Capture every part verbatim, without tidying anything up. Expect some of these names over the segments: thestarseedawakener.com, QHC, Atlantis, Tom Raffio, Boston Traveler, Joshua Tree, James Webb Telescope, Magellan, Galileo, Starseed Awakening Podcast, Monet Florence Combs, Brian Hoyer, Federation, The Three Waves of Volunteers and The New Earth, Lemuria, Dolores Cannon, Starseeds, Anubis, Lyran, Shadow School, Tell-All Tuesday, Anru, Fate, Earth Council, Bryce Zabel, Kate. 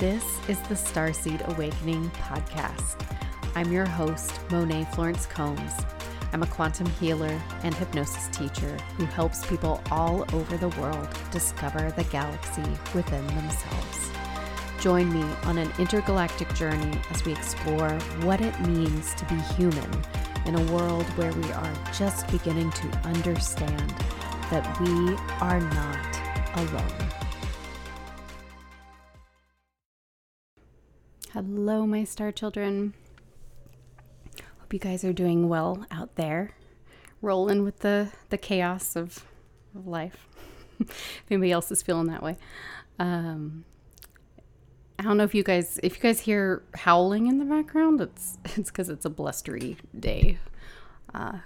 This is the Starseed Awakening Podcast. I'm your host, Monet Florence Combs. I'm a quantum healer and hypnosis teacher who helps people all over the world discover the galaxy within themselves. Join me on an intergalactic journey as we explore what it means to be human in a world where we are just beginning to understand that we are not alone. Hello, my star children. Hope you guys are doing well out there, rolling with the, the chaos of, of life. If anybody else is feeling that way. Um, I don't know if you guys, if you guys hear howling in the background, it's it's because it's a blustery day uh,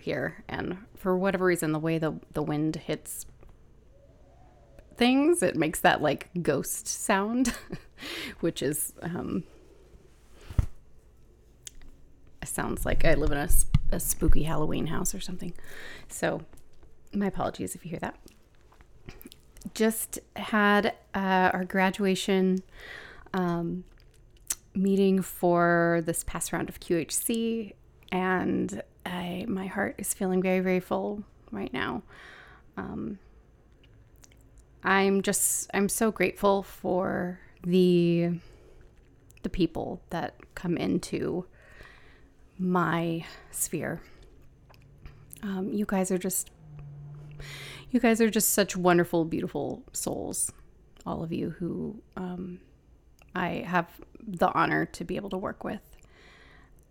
here. And for whatever reason, the way the, the wind hits things, it makes that like ghost sound, which is, um, it sounds like I live in a, a spooky Halloween house or something. So my apologies if you hear that. Just had uh, our graduation um, meeting for this past round of Q H C, and I, my heart is feeling very, very full right now. Um, I'm just, I'm so grateful for the the people that come into my sphere. Um, you guys are just, you guys are just such wonderful, beautiful souls, all of you who um, I have the honor to be able to work with.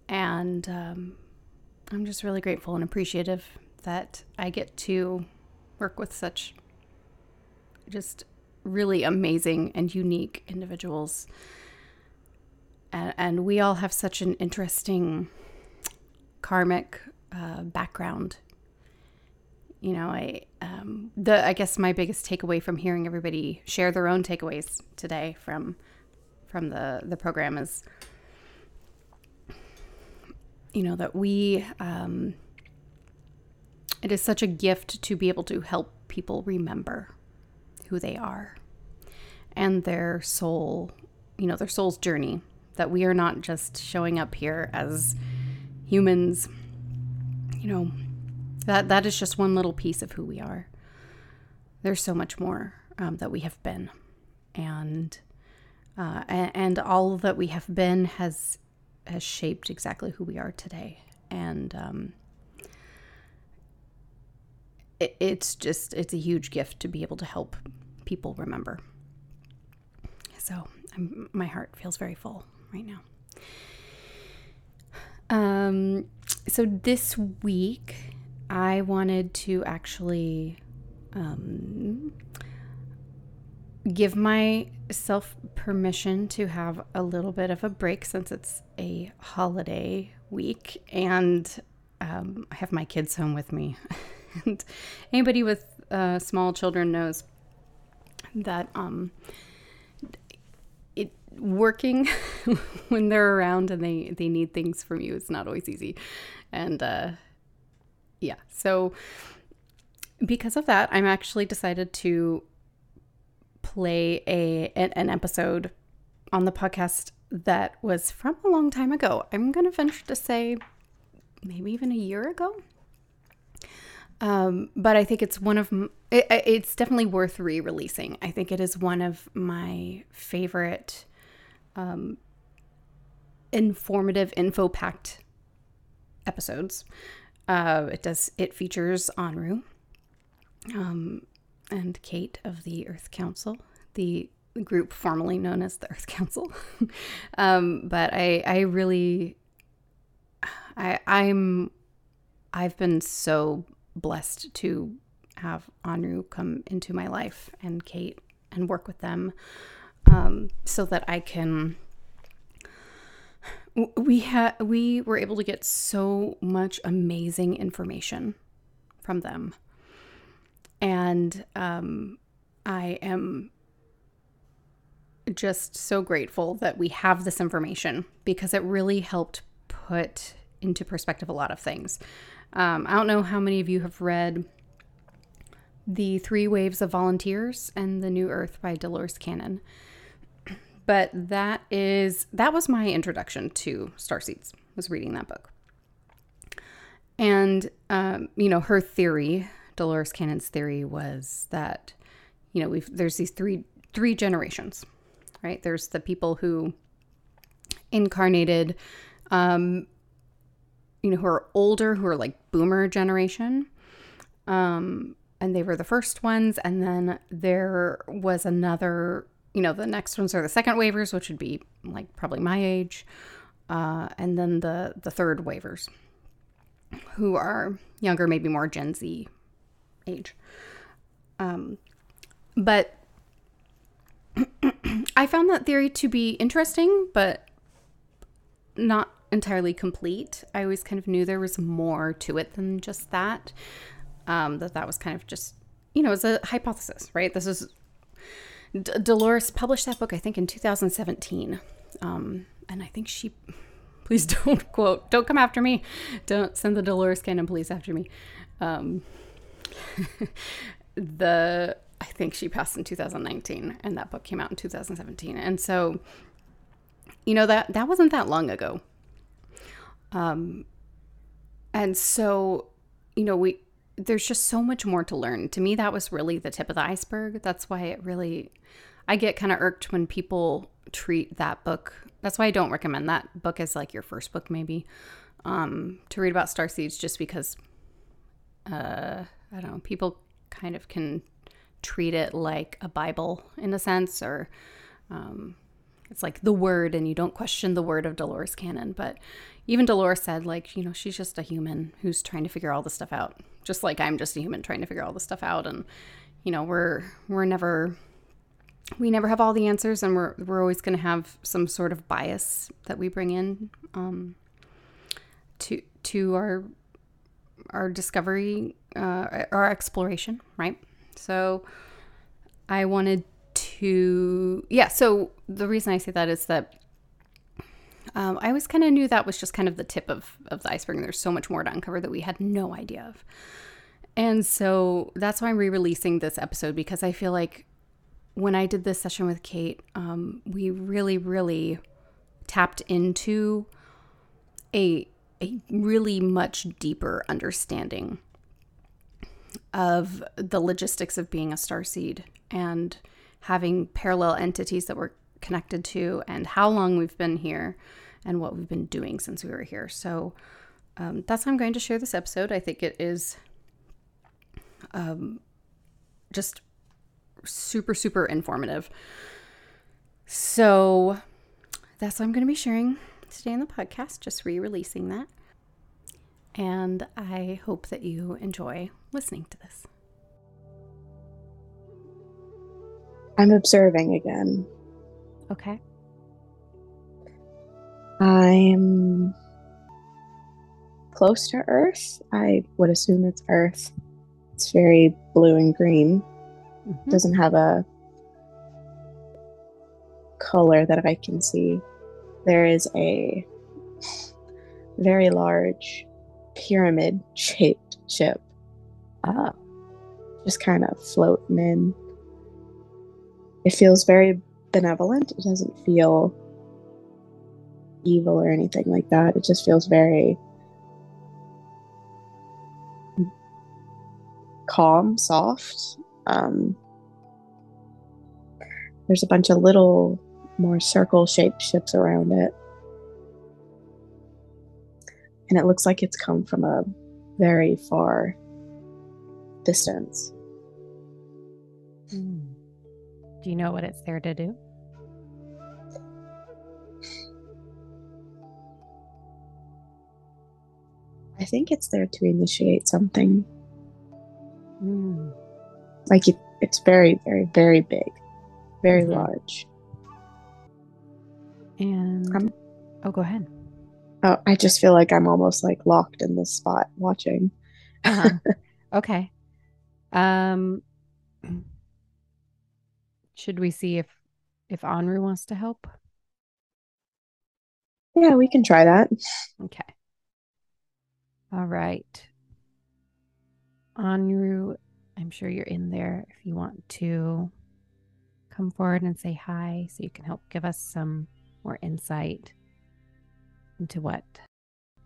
And um, I'm just really grateful and appreciative that I get to work with such just really amazing and unique individuals. And, and we all have such an interesting karmic uh, background. You know, I um, the I guess my biggest takeaway from hearing everybody share their own takeaways today from from the, the program is, you know, that we, um, it is such a gift to be able to help people remember who they are and their soul, you know, their soul's journey, that we are not just showing up here as humans, you know, that that is just one little piece of who we are. There's so much more um, that we have been, and uh, and all that we have been has has shaped exactly who we are today. And um, it, it's just it's a huge gift to be able to help people remember. So I'm, my heart feels very full right now. Um, so this week I wanted to actually um, give myself permission to have a little bit of a break since it's a holiday week, and um, I have my kids home with me. And anybody with uh, small children knows that um, it working when they're around and they, they need things from you, it's not always easy. And uh, yeah, so because of that, I'm actually decided to play a an episode on the podcast that was from a long time ago. I'm going to venture to say maybe even a year ago. Um, but I think it's one of, it, it's definitely worth re-releasing. I think it is one of my favorite, um, informative, info-packed episodes. Uh, it does, it features Anru, um, and Kate of the Earth Council, the group formerly known as the Earth Council. um, but I, I really, I, I'm, I've been so blessed to have Anru come into my life and Kate and work with them, um, so that I can, we had, we were able to get so much amazing information from them. And, um, I am just so grateful that we have this information, because it really helped put into perspective a lot of things. Um, I don't know how many of you have read The Three Waves of Volunteers and The New Earth by Dolores Cannon, But that is, that was my introduction to Starseeds, was reading that book. And, um, you know, her theory, Dolores Cannon's theory, was that, you know, we've, there's these three, three generations, right? There's the people who incarnated, um, you know, who are older, who are like boomer generation. Um, and they were the first ones. And then there was another, you know, the next ones are the second waivers, which would be like probably my age. Uh, and then the, the third waivers, who are younger, maybe more Gen Z age. Um, but I found that theory to be interesting, but not entirely complete. I always kind of knew there was more to it than just that. Um, that that was kind of just, you know, it's a hypothesis, right? This is, D- Dolores published that book, I think, in two thousand seventeen. Um, and I think she, please don't quote, don't come after me. Don't send the Dolores Cannon police after me. Um, the, I think she passed in two thousand nineteen and that book came out in two thousand seventeen. And so, you know, that, that wasn't that long ago. Um, and so, you know, we, there's just so much more to learn. To me, that was really the tip of the iceberg. That's why it really, I get kind of irked when people treat that book. That's why I don't recommend that book as like your first book, maybe, um, to read about Starseeds, just because, uh, I don't know, people kind of can treat it like a Bible in a sense, or, um, it's like the word, and you don't question the word of Dolores Cannon. But even Dolores said, like, you know, she's just a human who's trying to figure all this stuff out. Just like I'm just a human trying to figure all this stuff out. And, you know, we're, we're never, we never have all the answers, and we're, we're always going to have some sort of bias that we bring in, um, to, to our, our discovery, uh, our exploration. Right. So I wanted to, yeah. So the reason I say that is that, um, I always kind of knew that was just kind of the tip of, of the iceberg. And there's so much more to uncover that we had no idea of. And so that's why I'm re-releasing this episode, because I feel like when I did this session with Kate, um, we really, really tapped into a, a really much deeper understanding of the logistics of being a starseed and having parallel entities that we're connected to, and how long we've been here and what we've been doing since we were here. So um, that's how I'm going to share this episode. I think it is um, just super, super informative. So that's what I'm going to be sharing today in the podcast, just re-releasing that. And I hope that you enjoy listening to this. I'm observing again. Okay. I'm close to Earth. I would assume it's Earth. It's very blue and green. Mm-hmm. Doesn't have a color that I can see. There is a very large pyramid-shaped ship uh, just kind of floating in. It feels very benevolent. It doesn't feel evil or anything like that. It just feels very calm, soft. Um, there's a bunch of little, more circle-shaped ships around it. And it looks like it's come from a very far distance. Mm. Do you know what it's there to do? I think it's there to initiate something. Mm. Like it, it's very, very, very big, very mm-hmm. large. And I'm, oh, go ahead. Oh, I just feel like I'm almost like locked in this spot watching. uh-huh. Okay. Um. Should we see if, if Anru wants to help? Yeah, we can try that. Okay. All right. Anru, I'm sure you're in there if you want to come forward and say hi so you can help give us some more insight into what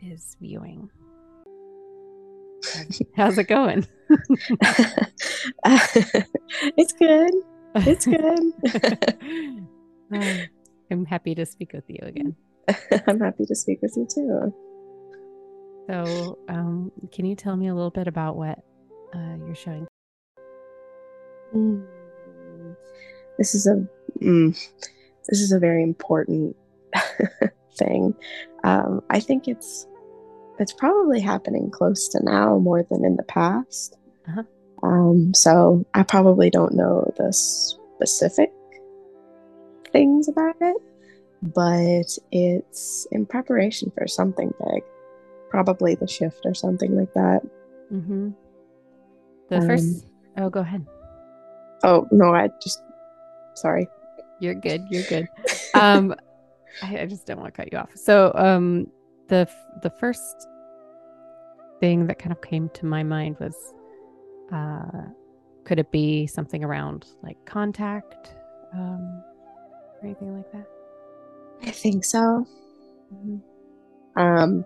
is viewing. How's it going? uh, it's good. It's good. uh, I'm happy to speak with you again. I'm happy to speak with you too. So um, can you tell me a little bit about what uh, you're showing? Mm. This is a mm, this is a very important thing. Um, I think it's it's probably happening close to now more than in the past. Uh-huh. Um, so I probably don't know the specific things about it, but it's in preparation for something big, probably the shift or something like that. Mm-hmm. The um, first. Oh, go ahead. Oh no, I just. Sorry. You're good. You're good. Um, I, I just didn't want to cut you off. So um, the the first thing that kind of came to my mind was, uh, could it be something around like contact um, or anything like that? I think so. Mm-hmm. Um,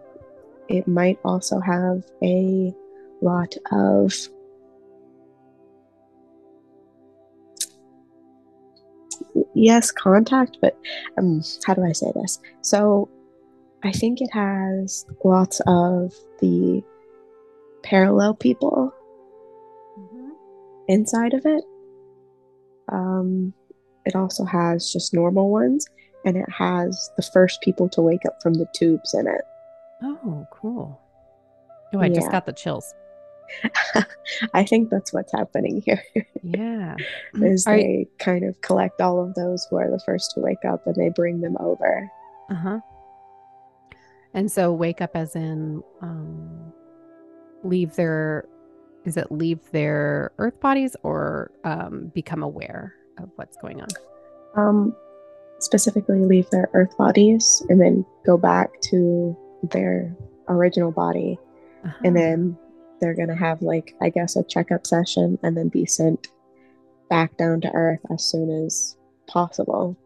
it might also have a lot of Yes, contact, but um, how do I say this? So I think it has lots of the parallel people mm-hmm. inside of it. Um, it also has just normal ones, and it has the first people to wake up from the tubes in it. Oh, cool. Oh, I yeah. just got the chills. I think that's what's happening here. Yeah. Is are they you... kind of collect all of those who are the first to wake up and they bring them over. Uh-huh. And so wake up as in um, leave their, is it leave their earth bodies or um, become aware of what's going on? Um, specifically leave their earth bodies and then go back to their original body uh-huh. and then they're going to have like, I guess, a checkup session and then be sent back down to Earth as soon as possible.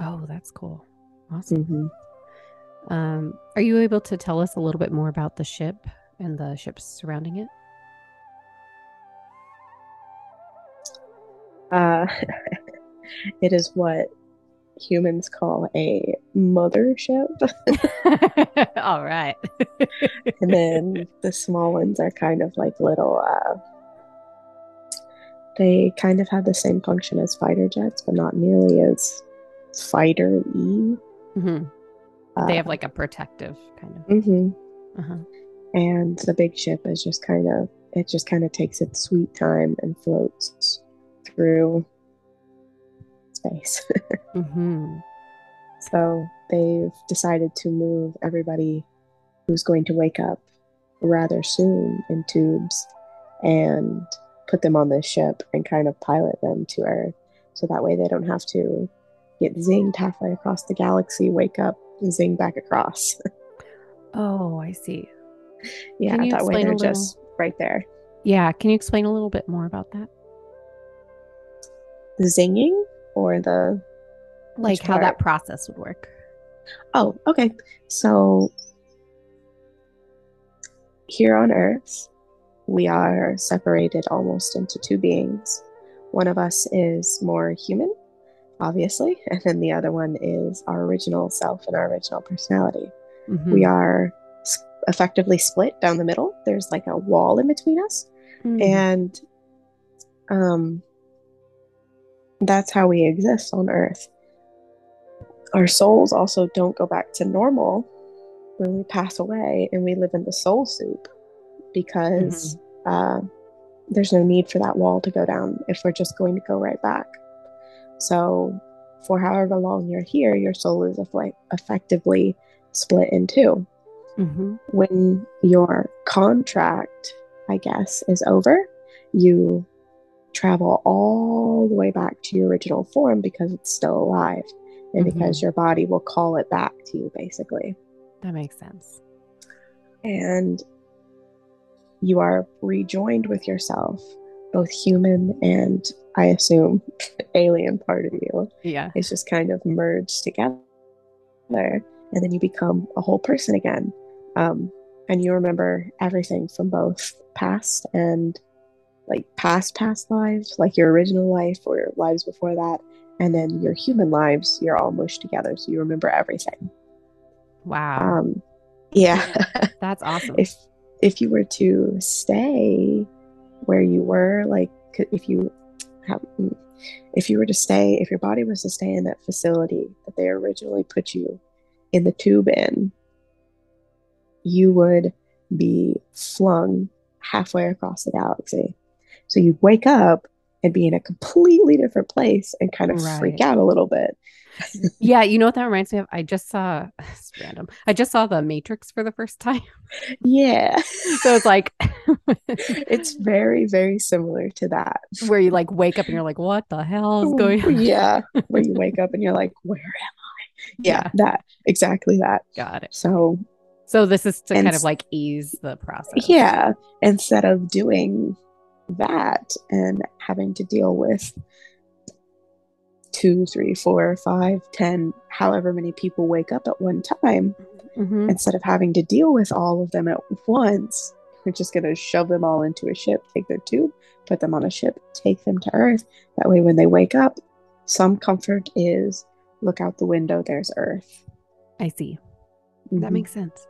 Oh, that's cool. Awesome. Mm-hmm. Um, are you able to tell us a little bit more about the ship and the ships surrounding it? Uh, it is what humans call a mothership. All right. And then the small ones are kind of like little uh they kind of have the same function as fighter jets but not nearly as fighter-y. Mm-hmm. Uh, they have like a protective kind of mm-hmm. uh-huh. And the big ship is just kind of it just kind of takes its sweet time and floats through space. Mm-hmm. So they've decided to move everybody who's going to wake up rather soon in tubes and put them on this ship and kind of pilot them to Earth so that way they don't have to get zinged halfway across the galaxy, wake up and zing back across. Oh, I see. Yeah, that way they're little... just right there. Yeah, can you explain a little bit more about that? The zinging? Or the like how part? That process would work. Oh, okay. So here on Earth, we are separated almost into two beings. One of us is more human, obviously, and then the other one is our original self and our original personality. Mm-hmm. We are effectively split down the middle. There's like a wall in between us, mm-hmm. and um. That's how we exist on Earth. Our souls also don't go back to normal when we pass away and we live in the soul soup because mm-hmm. uh, there's no need for that wall to go down if we're just going to go right back. So for however long you're here, your soul is eff- effectively split in two. Mm-hmm. When your contract, I guess, is over, you travel all the way back to your original form because it's still alive and mm-hmm. because your body will call it back to you, basically. That makes sense. And you are rejoined with yourself both human and, I assume, alien part of you. Yeah. It's just kind of merged together. And then you become a whole person again. Um, and you remember everything from both past and like past, past lives, like your original life or your lives before that. And then your human lives, you're all mushed together. So you remember everything. Wow. Um, yeah. yeah. That's awesome. if, if you were to stay where you were, like if you have, if you were to stay, if your body was to stay in that facility that they originally put you in the tube in, you would be flung halfway across the galaxy. So you'd wake up and be in a completely different place and kind of right. freak out a little bit. Yeah, you know what that reminds me of? I just saw, it's random, I just saw The Matrix for the first time. Yeah. So it's like, it's very, very similar to that. Where you like wake up and you're like, what the hell is going on? Yeah. Where you wake up and you're like, where am I? Yeah, yeah. That, exactly that. Got it. So, so this is to kind of like ease the process. Yeah. Instead of doing that and having to deal with two, three, four, five, ten, however many people wake up at one time, mm-hmm. instead of having to deal with all of them at once, we're just going to shove them all into a ship, take their tube, put them on a ship, take them to Earth. That way, when they wake up, some comfort is look out the window, there's Earth. I see. Mm-hmm. That makes sense.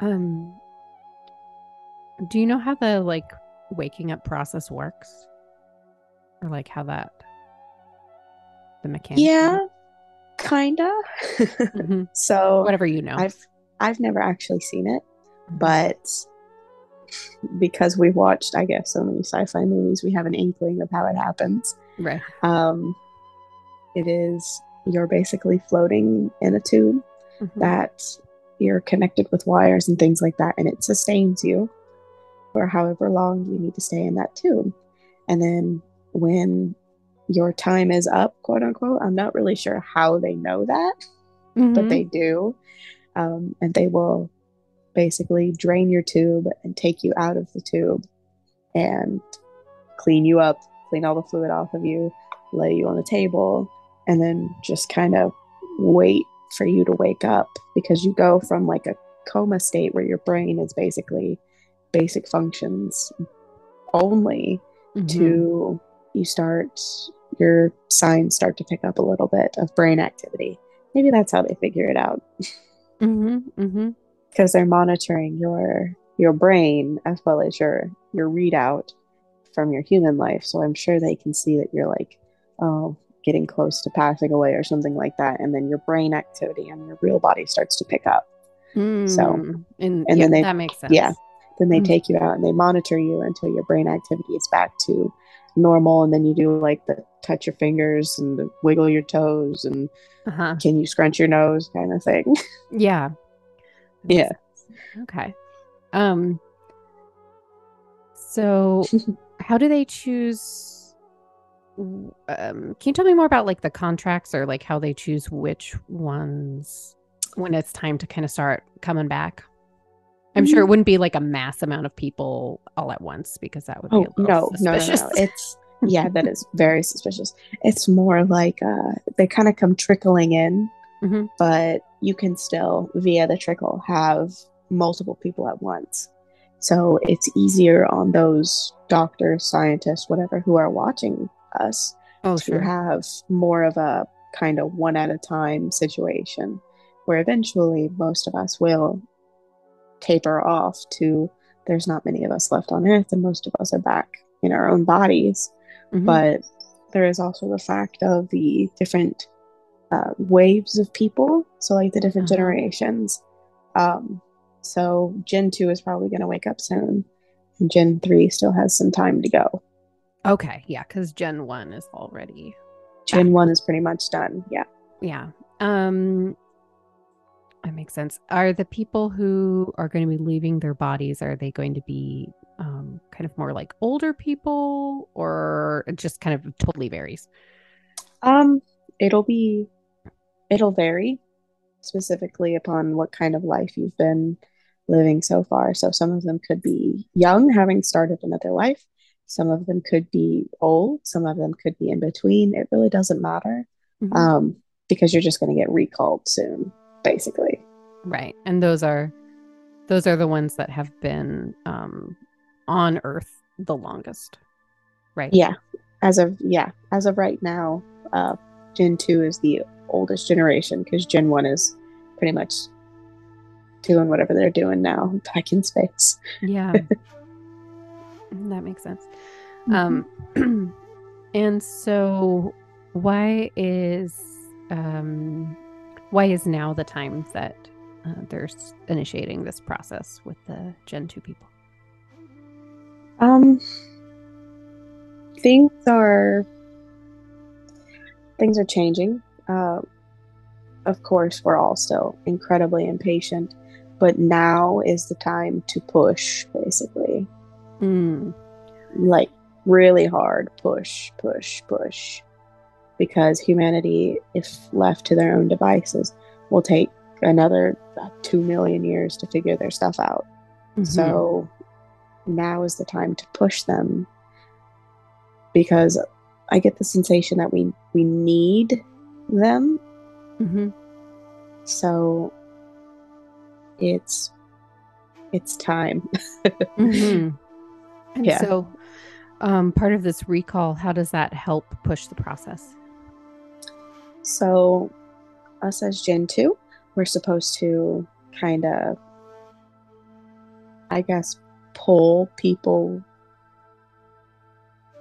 Um, do you know how the like waking up process works, or like how that the mechanics? Yeah, kinda. Mm-hmm. So whatever, you know, I've I've never actually seen it, but because we've watched, I guess, so many sci-fi movies, we have an inkling of how it happens. Right. Um, it is you're basically floating in a tube mm-hmm. that you're connected with wires and things like that, and it sustains you for however long you need to stay in that tube. And then when your time is up, quote unquote, I'm not really sure how they know that, mm-hmm. but they do. Um, and they will basically drain your tube and take you out of the tube and clean you up, clean all the fluid off of you, lay you on the table, and then just kind of wait for you to wake up, because you go from like a coma state where your brain is basically basic functions only mm-hmm. to you start your signs start to pick up a little bit of brain activity. Maybe that's how they figure it out, because mm-hmm, mm-hmm. they're monitoring your your brain as well as your your readout from your human life. So I'm sure they can see that you're like oh getting close to passing away or something like that, and then your brain activity and your real body starts to pick up. Mm-hmm. So and, and yeah, then they, that makes sense. Yeah. Then they mm-hmm. take you out and they monitor you until your brain activity is back to normal. And then you do like the touch your fingers and the wiggle your toes and uh-huh. can you scrunch your nose kind of thing. Yeah. Yeah. Okay. Um, so how do they choose? Um, can you tell me more about like the contracts or like how they choose which ones when it's time to kind of start coming back? I'm sure it wouldn't be like a mass amount of people all at once, because that would be oh, a little no, suspicious. No, no, no. It's, yeah, that is very suspicious. It's more like uh, they kind of come trickling in, mm-hmm. but you can still, via the trickle, have multiple people at once. So it's easier on those doctors, scientists, whatever, who are watching us oh, to sure. have more of a kind of one at a time situation, where eventually most of us will taper off to there's not many of us left on Earth, and most of us are back in our own bodies. Mm-hmm. But there is also the fact of the different uh, waves of people, so like the different uh-huh. generations. Um, so Gen two is probably going to wake up soon, and Gen three still has some time to go. Okay, yeah, because Gen one is already back. Gen one is pretty much done. Yeah, yeah. Um. That makes sense. Are the people who are going to be leaving their bodies, are they going to be um, kind of more like older people, or just kind of totally varies? Um, it'll be, it'll vary specifically upon what kind of life you've been living so far. So some of them could be young, having started another life. Some of them could be old. Some of them could be in between. It really doesn't matter, mm-hmm. um, because you're just going to get recalled soon, basically. Right. And those are those are the ones that have been um, on Earth the longest, right? Yeah. As of, yeah, as of right now, uh, Gen two is the oldest generation, because Gen one is pretty much doing whatever they're doing now back in space. Yeah. That makes sense. Mm-hmm. Um, and so why is, um, why is now the time that uh, they're initiating this process with the Gen two people? Um, things are, things are changing. Uh, of course, we're all still incredibly impatient, but now is the time to push, basically. Mm. Like really hard push, push, push, because humanity, if left to their own devices, will take another uh, two million years to figure their stuff out. Mm-hmm. So now is the time to push them, because I get the sensation that we we need them. Mm-hmm. So it's it's time. Mm-hmm. And yeah. So um, part of this recall, how does that help push the process? So us as Gen two, we're supposed to kind of, I guess, pull people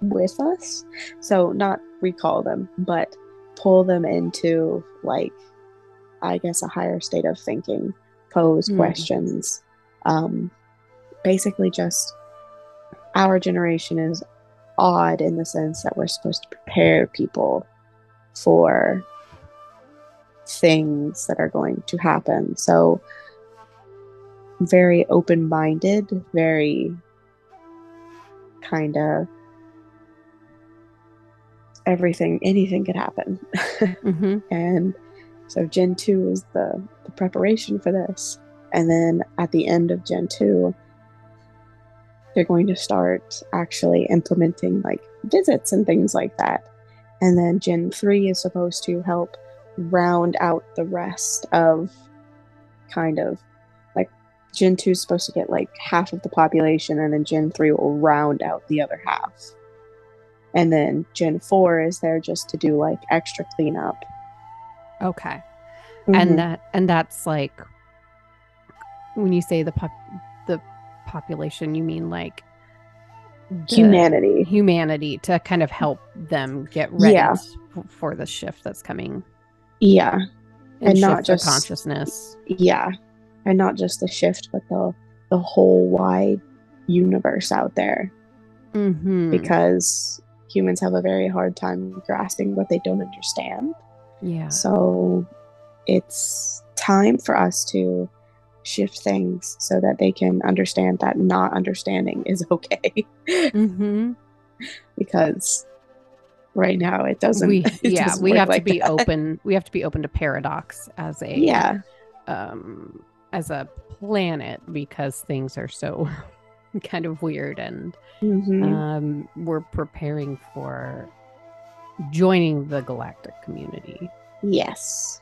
with us. So not recall them, but pull them into, like, I guess, a higher state of thinking, pose mm. questions, um, basically just... Our generation is odd in the sense that we're supposed to prepare people for things that are going to happen. So very open-minded, very kind of everything, anything could happen. Mm-hmm. And so Gen two is the, the preparation for this. And then at the end of Gen two, they're going to start actually implementing like visits and things like that. And then Gen three is supposed to help round out the rest of kind of like Gen two is supposed to get like half of the population, and then Gen three will round out the other half. And then Gen four is there just to do like extra cleanup. Okay. Mm-hmm. And that, and that's like, when you say the pop, the population, you mean like humanity humanity to kind of help them get ready yeah. for the shift that's coming, yeah and, and not just consciousness, yeah and not just the shift, but the the whole wide universe out there. Mm-hmm. Because humans have a very hard time grasping what they don't understand, yeah so it's time for us to shift things so that they can understand that not understanding is okay. Mm-hmm. Because right now it doesn't we it yeah doesn't we have like to be that. open we have to be open to paradox as a yeah um as a planet, because things are so kind of weird, and mm-hmm. um we're preparing for joining the galactic community, yes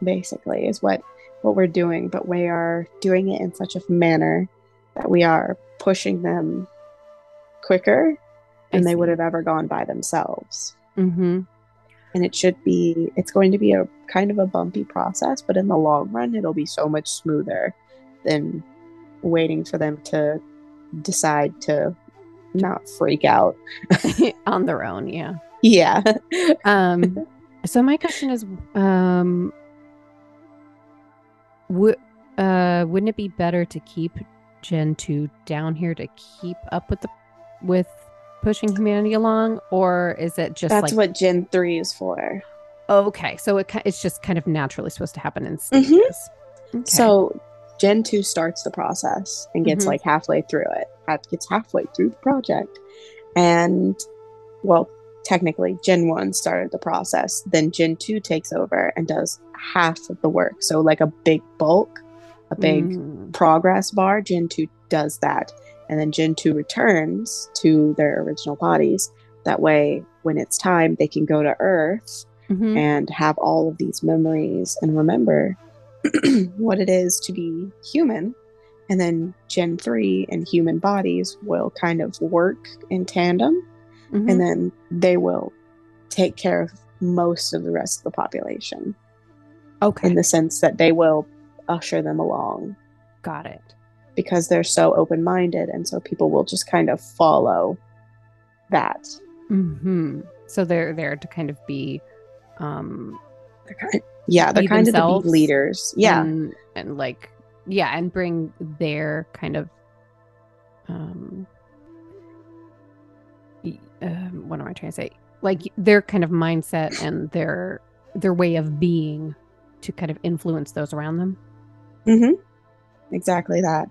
basically is what what we're doing, but we are doing it in such a manner that we are pushing them quicker than they would have ever gone by themselves. Mm-hmm. And it should be, it's going to be a kind of a bumpy process, but in the long run, it'll be so much smoother than waiting for them to decide to not freak out on their own. Yeah. Yeah. um, so my question is, um, Would uh wouldn't it be better to keep Gen two down here to keep up with the with pushing humanity along, or is it just that's like, what Gen three is for? Okay, so it it's just kind of naturally supposed to happen in stages. Mm-hmm. Okay. So Gen two starts the process and gets mm-hmm. like halfway through it. That gets halfway through the project, and well, technically Gen one started the process, then Gen two takes over and does half of the work. So like a big bulk, a big mm. progress bar, Gen two does that, and then Gen two returns to their original bodies. That way, when it's time, they can go to Earth mm-hmm. and have all of these memories and remember what it is to be human. And then Gen three and human bodies will kind of work in tandem. Mm-hmm. And then they will take care of most of the rest of the population. Okay. In the sense that they will usher them along. Got it. Because they're so open-minded. And so people will just kind of follow that. Mm-hmm. So they're there to kind of be... Um, they're kind, yeah, they're kind of the beat leaders. Yeah. And, and like, yeah, and bring their kind of... Um, Um, what am I trying to say? Like their kind of mindset and their their way of being to kind of influence those around them. Mm-hmm. Exactly that.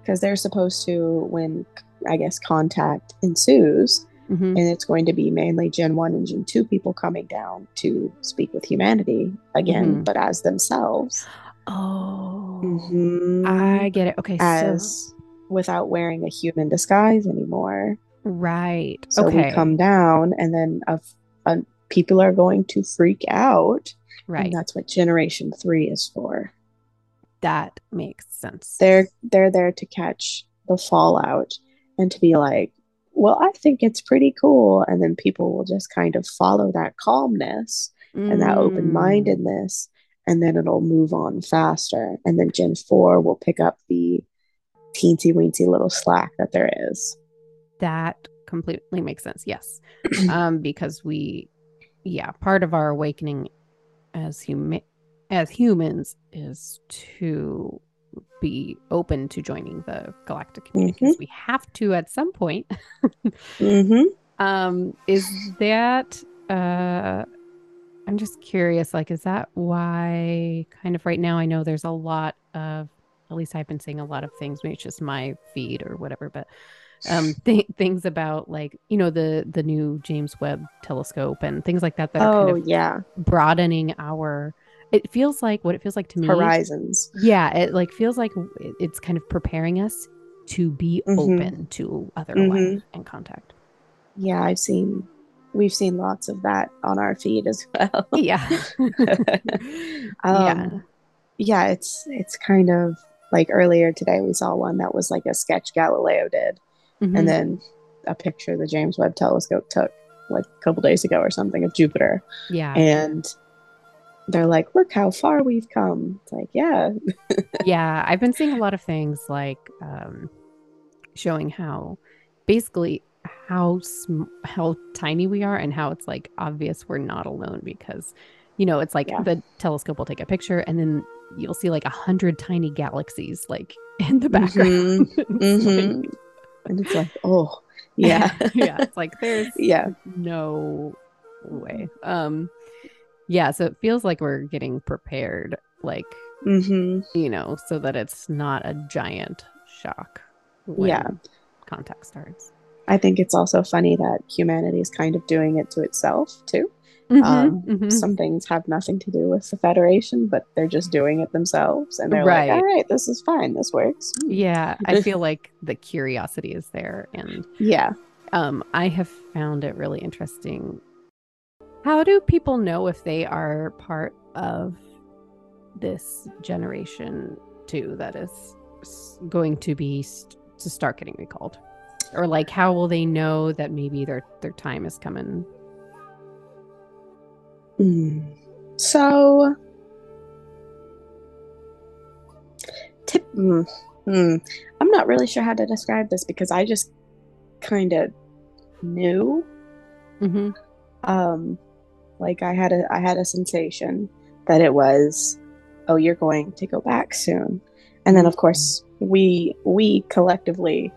Because they're supposed to, when I guess contact ensues, mm-hmm. and it's going to be mainly Gen one and Gen two people coming down to speak with humanity again, mm-hmm. but as themselves. Oh, mm-hmm. I get it. Okay, as so... without wearing a human disguise anymore. Right. So okay. we come down, and then a, a, people are going to freak out. Right. And that's what Generation Three is for. That makes sense. They're they're there to catch the fallout and to be like, well, I think it's pretty cool, and then people will just kind of follow that calmness mm. and that open-mindedness, and then it'll move on faster. And then Gen Four will pick up the teensy weensy little slack that there is. That completely makes sense. Yes. Um, because we, yeah, part of our awakening as huma- as humans is to be open to joining the galactic community. Mm-hmm. We have to at some point. mm-hmm. um, is that, uh, I'm just curious, like, is that why kind of right now I know there's a lot of, at least I've been seeing a lot of things, maybe it's just my feed or whatever, but um th- things about like, you know, the the new James Webb Telescope and things like that that are oh, kind of yeah. broadening our it feels like what it feels like to me horizons. Yeah, it like feels like it's kind of preparing us to be mm-hmm. open to other mm-hmm. life and contact. Yeah, I've seen we've seen lots of that on our feed as well. Yeah. um, yeah. Yeah, it's it's kind of like earlier today we saw one that was like a sketch Galileo did. Mm-hmm. And then a picture the James Webb Telescope took like a couple days ago or something of Jupiter. Yeah. And they're like, look how far we've come. It's like, yeah. Yeah. I've been seeing a lot of things like um, showing how basically how, sm- how tiny we are and how it's like obvious we're not alone because, you know, it's like yeah. the telescope will take a picture and then you'll see like a hundred tiny galaxies like in the background. Mm-hmm. Mm-hmm. Like, and it's like, oh, yeah. Yeah, it's like there's yeah. no way. Um, yeah, so it feels like we're getting prepared, like, mm-hmm. you know, so that it's not a giant shock when yeah. contact starts. I think it's also funny that humanity is kind of doing it to itself, too. Mm-hmm, um, mm-hmm. Some things have nothing to do with the Federation, but they're just doing it themselves. And they're right. like, all right, this is fine. This works. Yeah. I feel like the curiosity is there. And yeah, um, I have found it really interesting. How do people know if they are part of this generation too that is going to be st- to start getting recalled? Or like, how will they know that maybe their, their time is coming? Mm. So, tip, mm, mm, I'm not really sure how to describe this because I just kind of knew, mm-hmm. um, like I had a I had a sensation that it was, oh, you're going to go back soon, and then of course we we collectively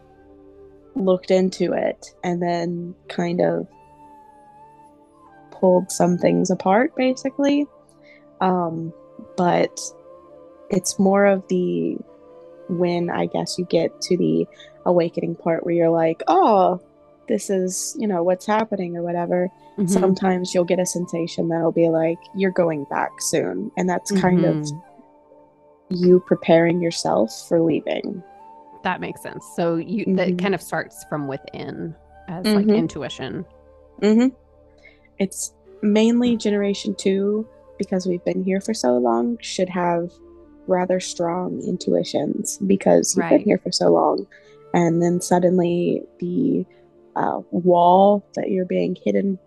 looked into it and then kind of pulled some things apart basically, um, but it's more of the when I guess you get to the awakening part where you're like, oh, this is, you know, what's happening or whatever. Mm-hmm. Sometimes you'll get a sensation that'll be like, you're going back soon, and that's mm-hmm. kind of you preparing yourself for leaving. That makes sense. So you mm-hmm. that kind of starts from within as mm-hmm. like intuition. Mm-hmm. It's mainly generation two, because we've been here for so long, should have rather strong intuitions, because you've right. been here for so long, and then suddenly the uh, wall that you're being hidden,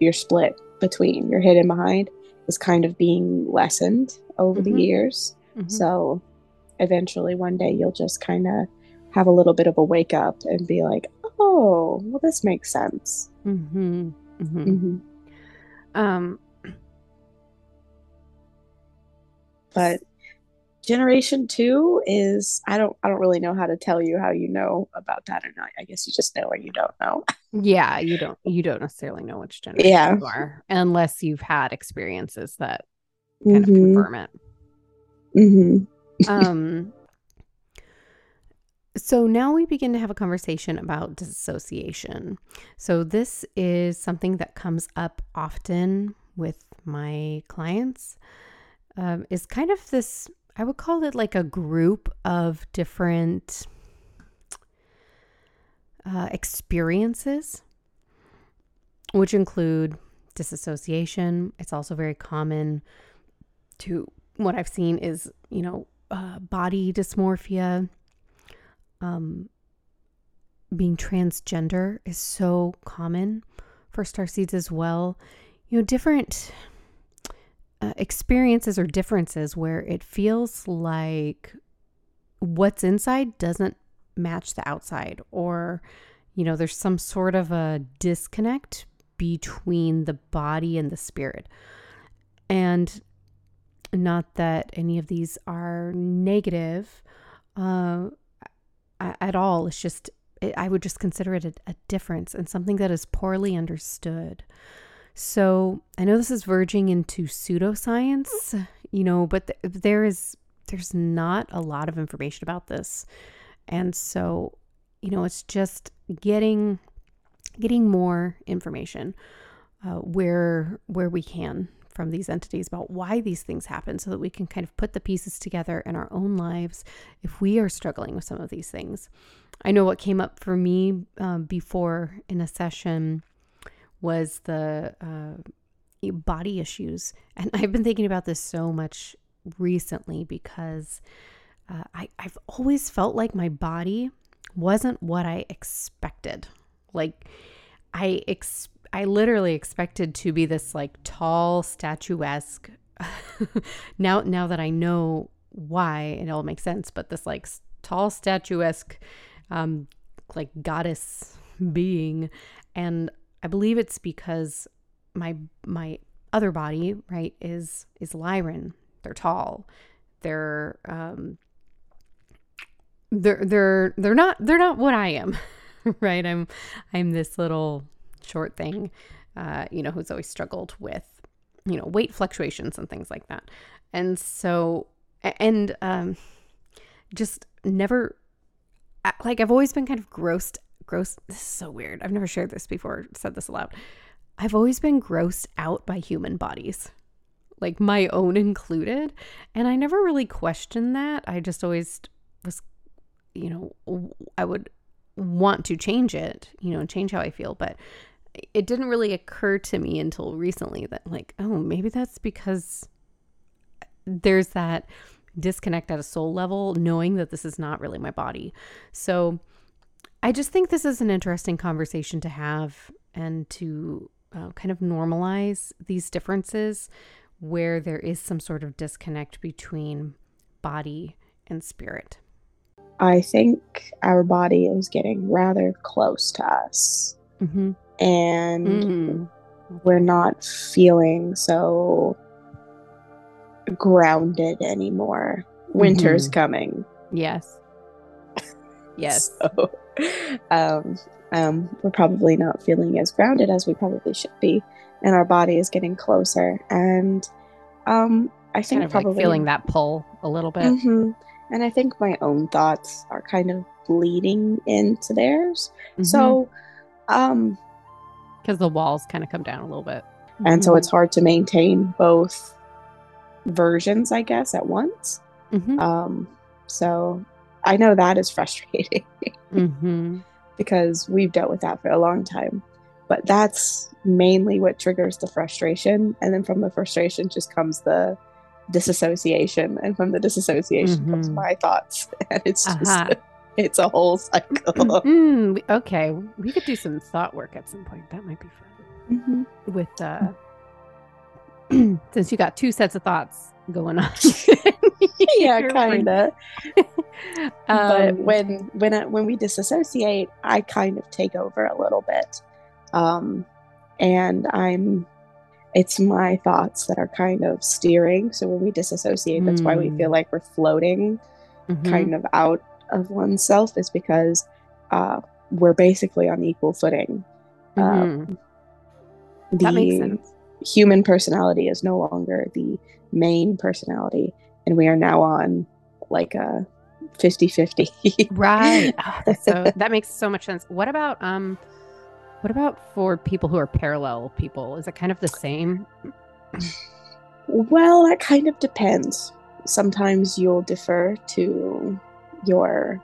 you're split between, you're hidden behind, is kind of being lessened over mm-hmm. the years. Mm-hmm. So eventually one day you'll just kind of have a little bit of a wake up and be like, oh, well, this makes sense. Mm-hmm. Mm-hmm. Mm-hmm. Um, but generation two is, I don't, I don't really know how to tell you how you know about that or not. I guess you just know or you don't know. Yeah. You don't, you don't necessarily know which generation yeah. you are unless you've had experiences that kind mm-hmm. of confirm it. Mm-hmm. um, so now we begin to have a conversation about dissociation. So this is something that comes up often with my clients. Um, is kind of this, I would call it like a group of different uh, experiences, which include disassociation. It's also very common to, what I've seen is, you know, uh, body dysmorphia. Um, being transgender is so common for starseeds as well. You know, different uh, experiences or differences where it feels like what's inside doesn't match the outside, or, you know, there's some sort of a disconnect between the body and the spirit. And not that any of these are negative, uh, at all. It's just, it, I would just consider it a, a difference and something that is poorly understood. So I know this is verging into pseudoscience, you know, but th- there is, there's not a lot of information about this. And so, you know, it's just getting, getting more information, uh, where, where we can from these entities about why these things happen, so that we can kind of put the pieces together in our own lives if we are struggling with some of these things. I know what came up for me um, before in a session was the uh, body issues. And I've been thinking about this so much recently, because uh, I, I've always felt like my body wasn't what I expected. Like I expected I literally expected to be this like tall, statuesque, now now that I know why it all makes sense, but this like tall, statuesque, um, like goddess being. And I believe it's because my my other body, right, is is Lyran. They're tall. They're um they're they're they're not they're not what I am. Right? I'm I'm this little short thing, uh, you know, who's always struggled with, you know, weight fluctuations and things like that. And so, and um, just never, like, I've always been kind of grossed, grossed, this is so weird. I've never shared this before, said this aloud. I've always been grossed out by human bodies, like my own included. And I never really questioned that. I just always was, you know, I would want to change it, you know, change how I feel, but it didn't really occur to me until recently that, like, oh, maybe that's because there's that disconnect at a soul level, knowing that this is not really my body. So I just think this is an interesting conversation to have, and to uh, kind of normalize these differences where there is some sort of disconnect between body and spirit. I think our body is getting rather close to us, mm-hmm. and mm-hmm. we're not feeling so grounded anymore. Winter's mm-hmm. coming. Yes. Yes. So, um, um, we're probably not feeling as grounded as we probably should be, and our body is getting closer. And um, I think kind of probably like feeling that pull a little bit. Mm-hmm. And I think my own thoughts are kind of bleeding into theirs. Mm-hmm. So, um, because the walls kind of come down a little bit. And mm-hmm. so it's hard to maintain both versions, I guess, at once. Mm-hmm. Um, so I know that is frustrating mm-hmm. because we've dealt with that for a long time. But that's mainly what triggers the frustration. And then from the frustration just comes the disassociation. And from the disassociation mm-hmm. comes my thoughts. And it's just, uh-huh. it's a whole cycle. Mm-hmm. Okay. We could do some thought work at some point. That might be fun. Mm-hmm. With, uh, since you got two sets of thoughts going on. Yeah, kind of. um, but when, when, I, when we disassociate, I kind of take over a little bit. Um, and I'm, it's my thoughts that are kind of steering. So when we disassociate, that's mm. why we feel like we're floating mm-hmm. kind of out of oneself, is because, uh, we're basically on equal footing. Mm-hmm. Um, the that makes sense. Human personality is no longer the main personality, and we are now on like a fifty-fifty. Right. Oh, that's so, that makes so much sense. What about, um, What about for people who are parallel people? Is it kind of the same? Well, that kind of depends. Sometimes you'll defer to your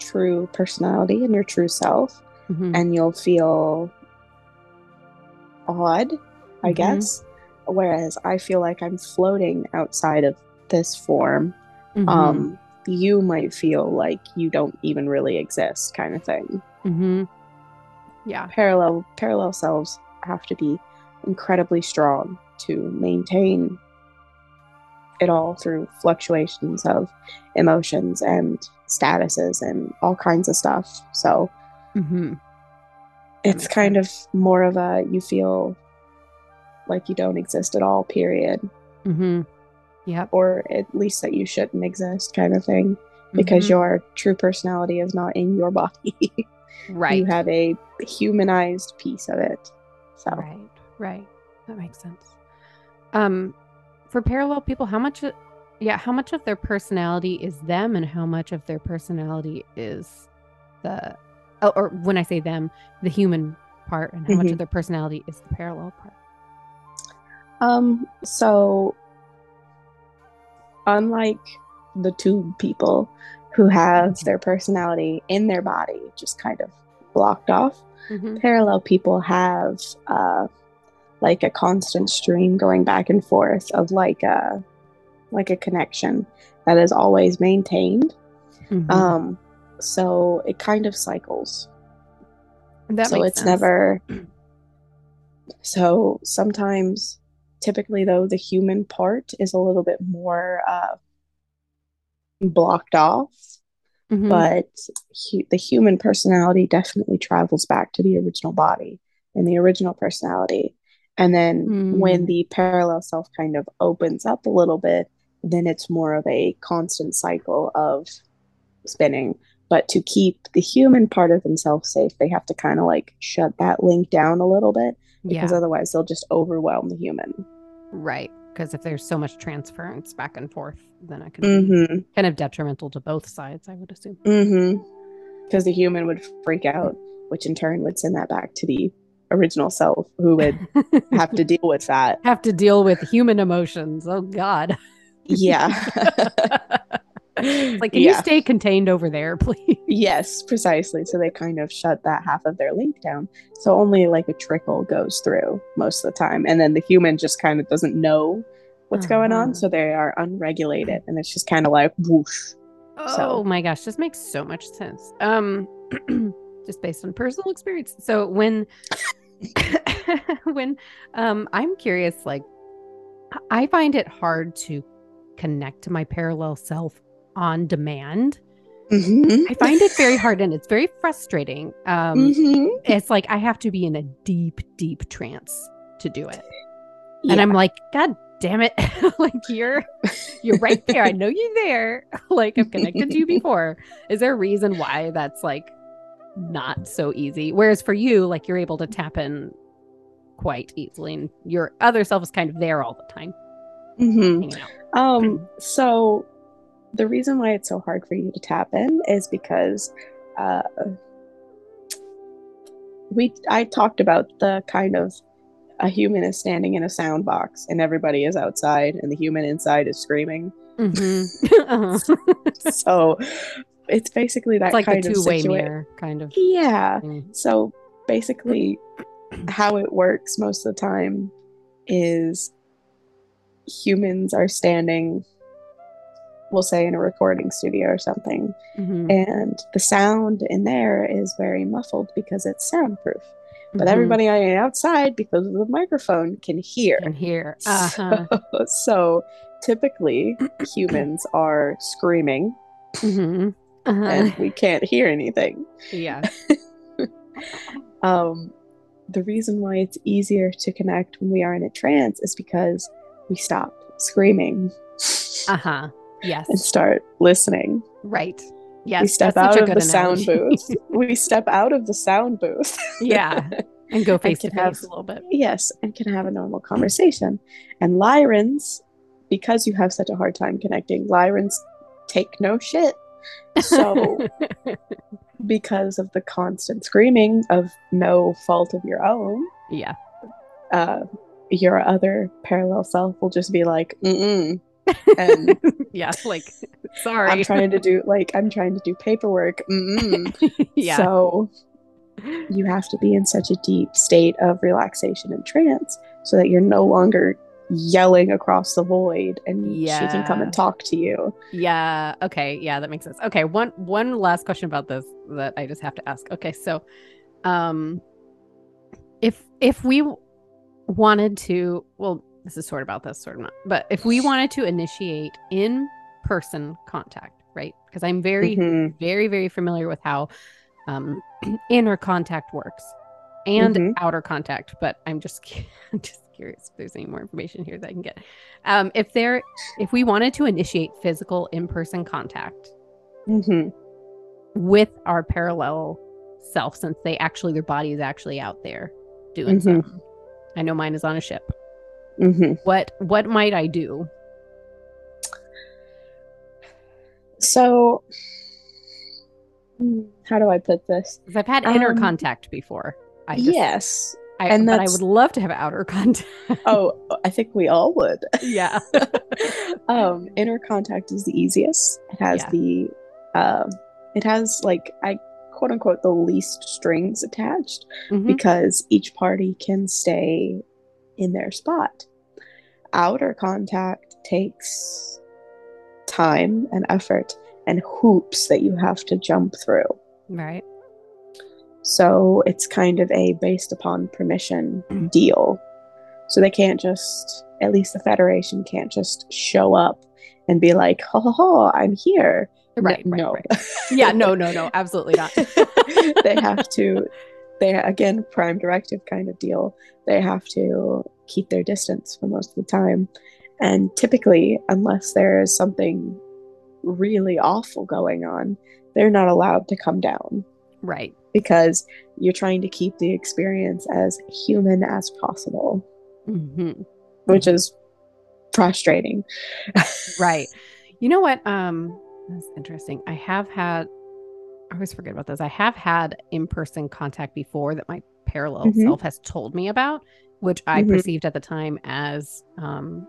true personality and your true self, mm-hmm. and you'll feel odd, I mm-hmm. guess. Whereas I feel like I'm floating outside of this form. Mm-hmm. Um, you might feel like you don't even really exist, kind of thing. Mm-hmm. Yeah, parallel parallel selves have to be incredibly strong to maintain it all through fluctuations of emotions and statuses and all kinds of stuff. So mm-hmm. it's kind sense. Of more of a, you feel like you don't exist at all, period. Mm-hmm. Yeah, or at least that you shouldn't exist, kind of thing, because mm-hmm. your true personality is not in your body. Right. You have a humanized piece of it. So. Right. Right. That makes sense. Um, for parallel people, how much, yeah, how much of their personality is them and how much of their personality is the, oh, or when I say them, the human part, and how mm-hmm. much of their personality is the parallel part? Um, so unlike the two people who have mm-hmm. their personality in their body just kind of blocked off. Mm-hmm. Parallel people have uh, like a constant stream going back and forth of like a like a connection that is always maintained. Mm-hmm. Um, so it kind of cycles. That so makes it's sense. Never. So sometimes, typically though, the human part is a little bit more uh, blocked off. Mm-hmm. But he, the human personality definitely travels back to the original body and the original personality. And then mm-hmm. when the parallel self kind of opens up a little bit, then it's more of a constant cycle of spinning. But to keep the human part of themselves safe, they have to kind of like shut that link down a little bit, because yeah. otherwise they'll just overwhelm the human. Right. Because if there's so much transference back and forth, then it could mm-hmm. be kind of detrimental to both sides, I would assume. Because mm-hmm. the human would freak out, which in turn would send that back to the original self, who would have to deal with that. Have to deal with human emotions. Oh, God. Yeah. Like, can yeah. you stay contained over there, please? Yes, precisely. So they kind of shut that half of their link down. So only like a trickle goes through most of the time. And then the human just kind of doesn't know what's uh-huh. going on. So they are unregulated. And it's just kind of like whoosh. Oh so. My gosh, this makes so much sense. Um, just based on personal experience. So when, when um, I'm curious, like, I find it hard to connect to my parallel self on demand. Mm-hmm. I find it very hard and it's very frustrating. Um, mm-hmm. It's like I have to be in a deep, deep trance to do it. Yeah. And I'm like, God damn it. Like, you're you're right there. I know you're there. Like, I've connected to you before. Is there a reason why that's like not so easy? Whereas for you, like, you're able to tap in quite easily and your other self is kind of there all the time. Mm-hmm. You know. Um, so the reason why it's so hard for you to tap in is because uh, we I talked about the kind of a human is standing in a sound box and everybody is outside and the human inside is screaming. Mm-hmm. Uh-huh. So it's basically that it's like kind the of two-way situa- mirror kind of. Yeah. Mm. So basically how it works most of the time is humans are standing, we'll say, in a recording studio or something, mm-hmm. and the sound in there is very muffled because it's soundproof. But mm-hmm. everybody outside, because of the microphone, can hear. Can hear. Uh-huh. So, so typically, humans are screaming, mm-hmm. uh-huh. and we can't hear anything. Yeah. um, the reason why it's easier to connect when we are in a trance is because we stop screaming. Uh-huh. Yes. And start listening. Right. Yes, we step out of the sound booth. We step out of the sound booth. Yeah. And go face to face a little bit. Yes. And can have a normal conversation. And Lyrans, because you have such a hard time connecting, Lyrans take no shit. So because of the constant screaming of no fault of your own. Yeah. Uh, your other parallel self will just be like, mm-mm. And yeah, like, sorry, I'm trying to do like I'm trying to do paperwork. Yeah. So you have to be in such a deep state of relaxation and trance so that you're no longer yelling across the void, and yeah. she can come and talk to you. Yeah. Okay. Yeah, that makes sense. Okay. One one last question about this that I just have to ask. Okay. So, um, if if we wanted to, well. This is sort of about this, sort of not. But if we wanted to initiate in-person contact, right? Because I'm very, mm-hmm. very, very familiar with how um, inner contact works and mm-hmm. outer contact. But I'm just, I'm just curious if there's any more information here that I can get. Um, if there, if we wanted to initiate physical in-person contact mm-hmm. with our parallel self, since they actually, their body is actually out there doing mm-hmm. something. I know mine is on a ship. Mm-hmm. What what might I do? So, how do I put this? Because I've had inner um, contact before. I just, yes, I, and but I would love to have outer contact. Oh, I think we all would. Yeah. um, inner contact is the easiest. It has yeah. the, uh, it has like I quote unquote the least strings attached mm-hmm. because each party can stay in their spot. Outer contact takes time and effort and hoops that you have to jump through. Right. So it's kind of a based upon permission mm. deal. So they can't just, at least the Federation can't just show up and be like, ho ho ho, I'm here. Right. No. Right, no. Right. Yeah, no, no, no, absolutely not. They have to They, again, prime directive kind of deal. They have to keep their distance for most of the time. And typically, unless there is something really awful going on, they're not allowed to come down. Right. Because you're trying to keep the experience as human as possible. Mm-hmm. Which is frustrating. Right. You know what? Um, that's interesting. I have had... I always forget about this. I have had in-person contact before that my parallel mm-hmm. self has told me about, which I mm-hmm. perceived at the time as um,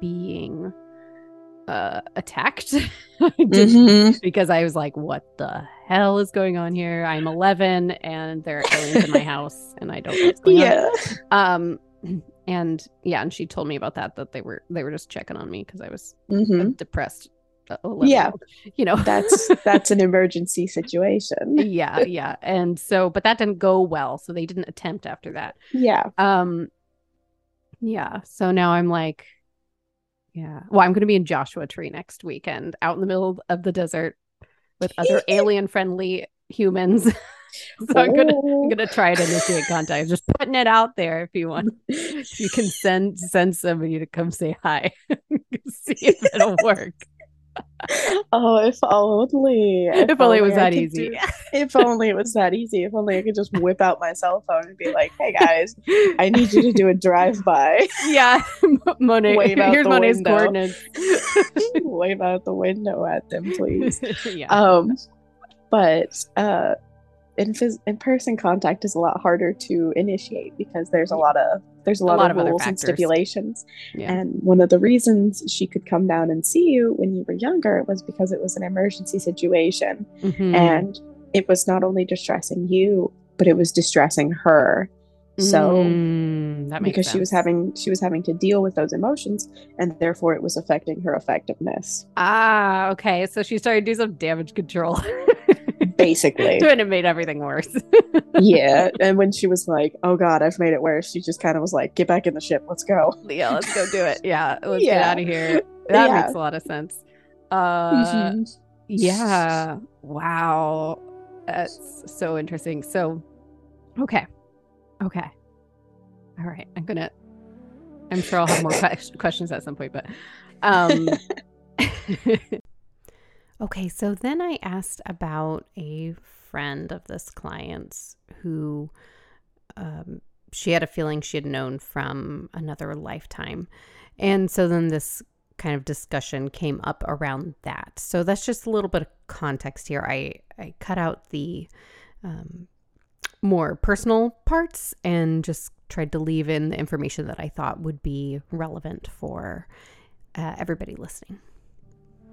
being uh, attacked mm-hmm. because I was like, what the hell is going on here? I'm eleven and there are aliens in my house and I don't know what's going yeah. on. Um, and yeah. And she told me about that, that they were, they were just checking on me because I was mm-hmm. depressed. Yeah, you know, that's that's an emergency situation. Yeah, yeah. And so, but that didn't go well, so they didn't attempt after that. Yeah. Um yeah, so now I'm like, yeah, well, I'm gonna be in Joshua Tree next weekend, out in the middle of the desert with other alien friendly humans. So oh. I'm gonna I'm gonna try to initiate contact. Just putting it out there. If you want, you can send send somebody to come say hi. See if it'll work. Oh, if only if, if only, only it was I that easy do, if only it was that easy if only I could just whip out my cell phone and be like, hey guys, I need you to do a drive-by. Yeah. Monet, wave out here's the Monet's window. Coordinates. Wave out the window at them, please. Yeah. Um but uh in phys- in-person contact is a lot harder to initiate because there's a lot of there's a lot, a lot of, of rules and stipulations. Yeah. And one of the reasons she could come down and see you when you were younger was because it was an emergency situation. Mm-hmm. And it was not only distressing you, but it was distressing her. So mm, that makes because sense. she was having she was having to deal with those emotions, and therefore it was affecting her effectiveness. Ah, okay. So she started to do some damage control. Basically. And it made everything worse. Yeah. And when she was like, oh God, I've made it worse, she just kind of was like, get back in the ship. Let's go. Yeah, let's go do it. Yeah. Let's yeah. get out of here. That yeah. makes a lot of sense. Uh, mm-hmm. Yeah. Wow. That's so interesting. So, okay. Okay. All right. I'm going to, I'm sure I'll have more que- questions at some point, but. Um... Okay. So then I asked about a friend of this client's who um, she had a feeling she had known from another lifetime. And so then this kind of discussion came up around that. So that's just a little bit of context here. I, I cut out the um, more personal parts and just tried to leave in the information that I thought would be relevant for uh, everybody listening.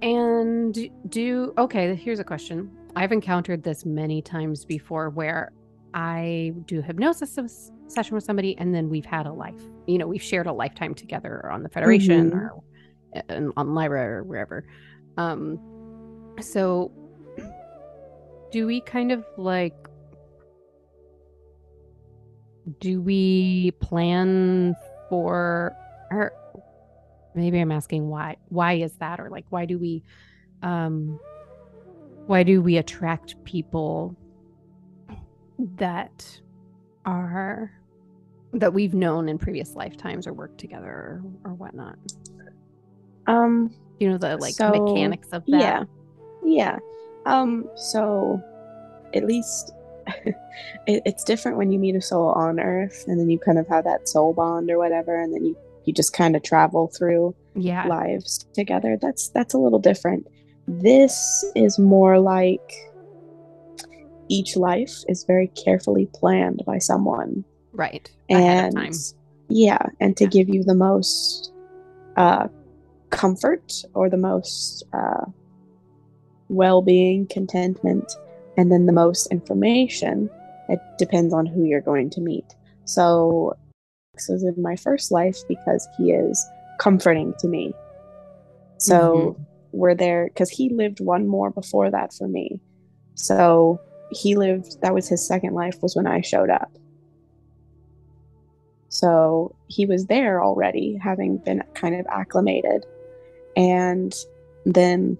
And do, okay, here's a question. I've encountered this many times before where I do a hypnosis session with somebody and then we've had a life, you know, we've shared a lifetime together on the Federation mm-hmm. or in, on Lyra or wherever. Um, so do we kind of like, do we plan for her? Maybe I'm asking why, why is that? Or like, why do we, um, why do we attract people that are, that we've known in previous lifetimes or worked together or, or whatnot? Um, you know, the like so, mechanics of that. Yeah. Yeah. Um, so at least it, it's different when you meet a soul on Earth and then you kind of have that soul bond or whatever. And then you, you just kind of travel through yeah. lives together. That's that's a little different. This is more like each life is very carefully planned by someone. Right. And time. Yeah. And to yeah. give you the most uh, comfort or the most uh, well-being, contentment, and then the most information. It depends on who you're going to meet. So was in my first life because he is comforting to me. So mm-hmm. we're there because he lived one more before that for me. So he lived, that was his second life was when I showed up. So he was there already, having been kind of acclimated, and then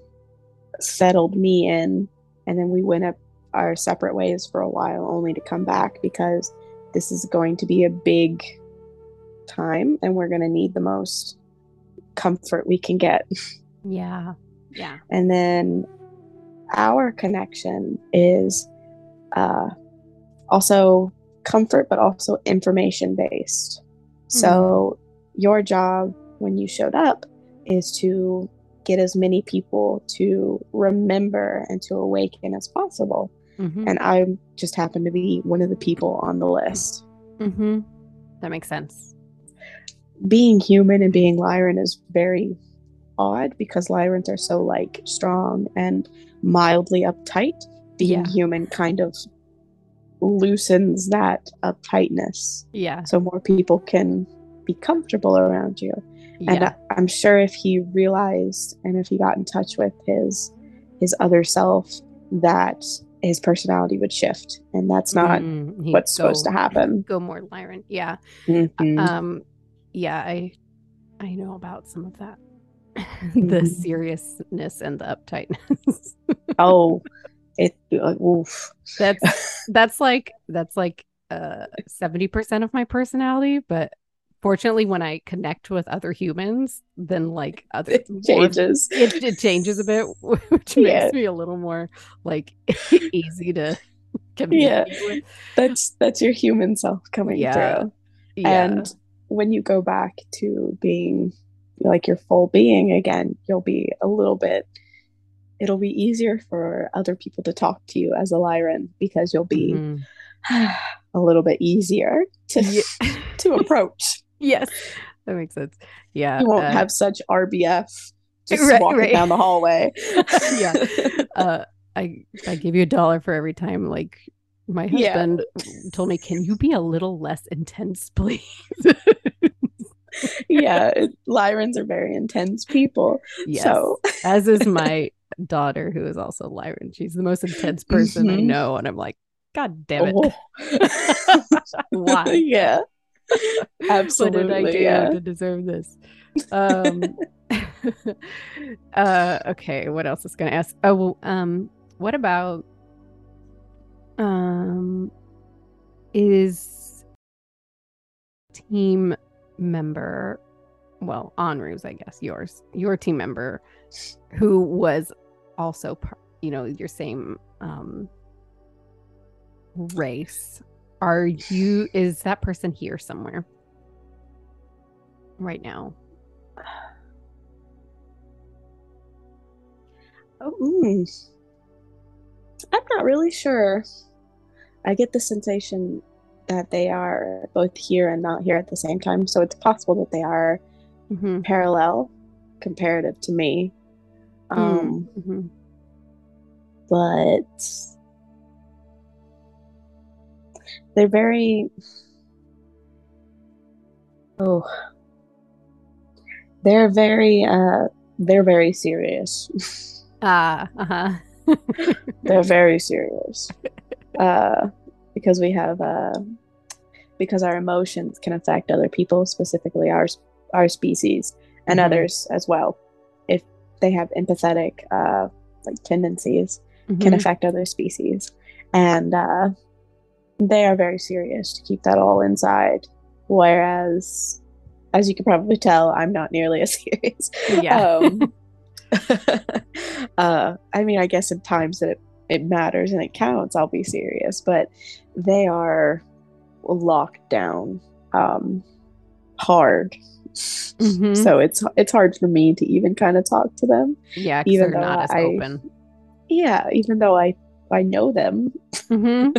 settled me in. And then we went up our separate ways for a while, only to come back because this is going to be a big time and we're going to need the most comfort we can get. Yeah. Yeah. And then our connection is uh, also comfort, but also information based. Mm-hmm. So your job when you showed up is to get as many people to remember and to awaken as possible. Mm-hmm. And I just happened to be one of the people on the list. Mm-hmm. That makes sense. Being human and being Lyran is very odd because Lyrans are so like strong and mildly uptight. Being yeah. human kind of loosens that uptightness. Yeah. So more people can be comfortable around you. Yeah. And I, I'm sure if he realized and if he got in touch with his his other self, that his personality would shift. And that's not mm, what's go, supposed to happen. Go more Lyran. Yeah. Mm-hmm. Um Yeah, I I know about some of that. The seriousness and the uptightness. oh, it uh, oof. That's that's like that's like uh seventy percent of my personality, but fortunately when I connect with other humans, then like other it changes. More, it, it changes a bit, which yeah. makes me a little more like easy to communicate yeah. with. That's that's your human self coming yeah. through. Yeah. And when you go back to being like your full being again, you'll be a little bit it'll be easier for other people to talk to you as a Lyran, because you'll be mm-hmm. a little bit easier to to approach. Yes, that makes sense. Yeah, you won't uh, have such R B F just right, walking right. down the hallway. yeah, uh, I I give you a dollar for every time like. My husband yeah. told me, can you be a little less intense, please? yeah, Lyrans are very intense people. Yes, so. As is my daughter, who is also Lyran. She's the most intense person mm-hmm. I know. And I'm like, God damn it. Oh. Why? Yeah, absolutely. What did I do yeah. to deserve this? Um, uh, okay, what else is going to ask? Oh, well, um, what about... Um, is team member, well, Anru's, I guess, yours, your team member, who was also, part, you know, your same um race. Are you? Is that person here somewhere right now? Oh. Mm. I'm not really sure. I get the sensation that they are both here and not here at the same time. So it's possible that they are mm-hmm. parallel, comparative to me. Um, mm-hmm. But they're very... Oh. They're very, uh, they're very serious. Ah, uh, uh-huh. They're very serious uh, because we have uh, because our emotions can affect other people, specifically our our species and mm-hmm. others as well. If they have empathetic uh, like tendencies, mm-hmm. can affect other species, and uh, they are very serious to keep that all inside. Whereas, as you can probably tell, I'm not nearly as serious. Yeah. Um, uh, I mean, I guess in times that it, it matters and it counts, I'll be serious, but they are locked down um, hard. Mm-hmm. So it's it's hard for me to even kind of talk to them. Yeah, because they're not as I, open. Yeah, even though I, I know them. Mm-hmm.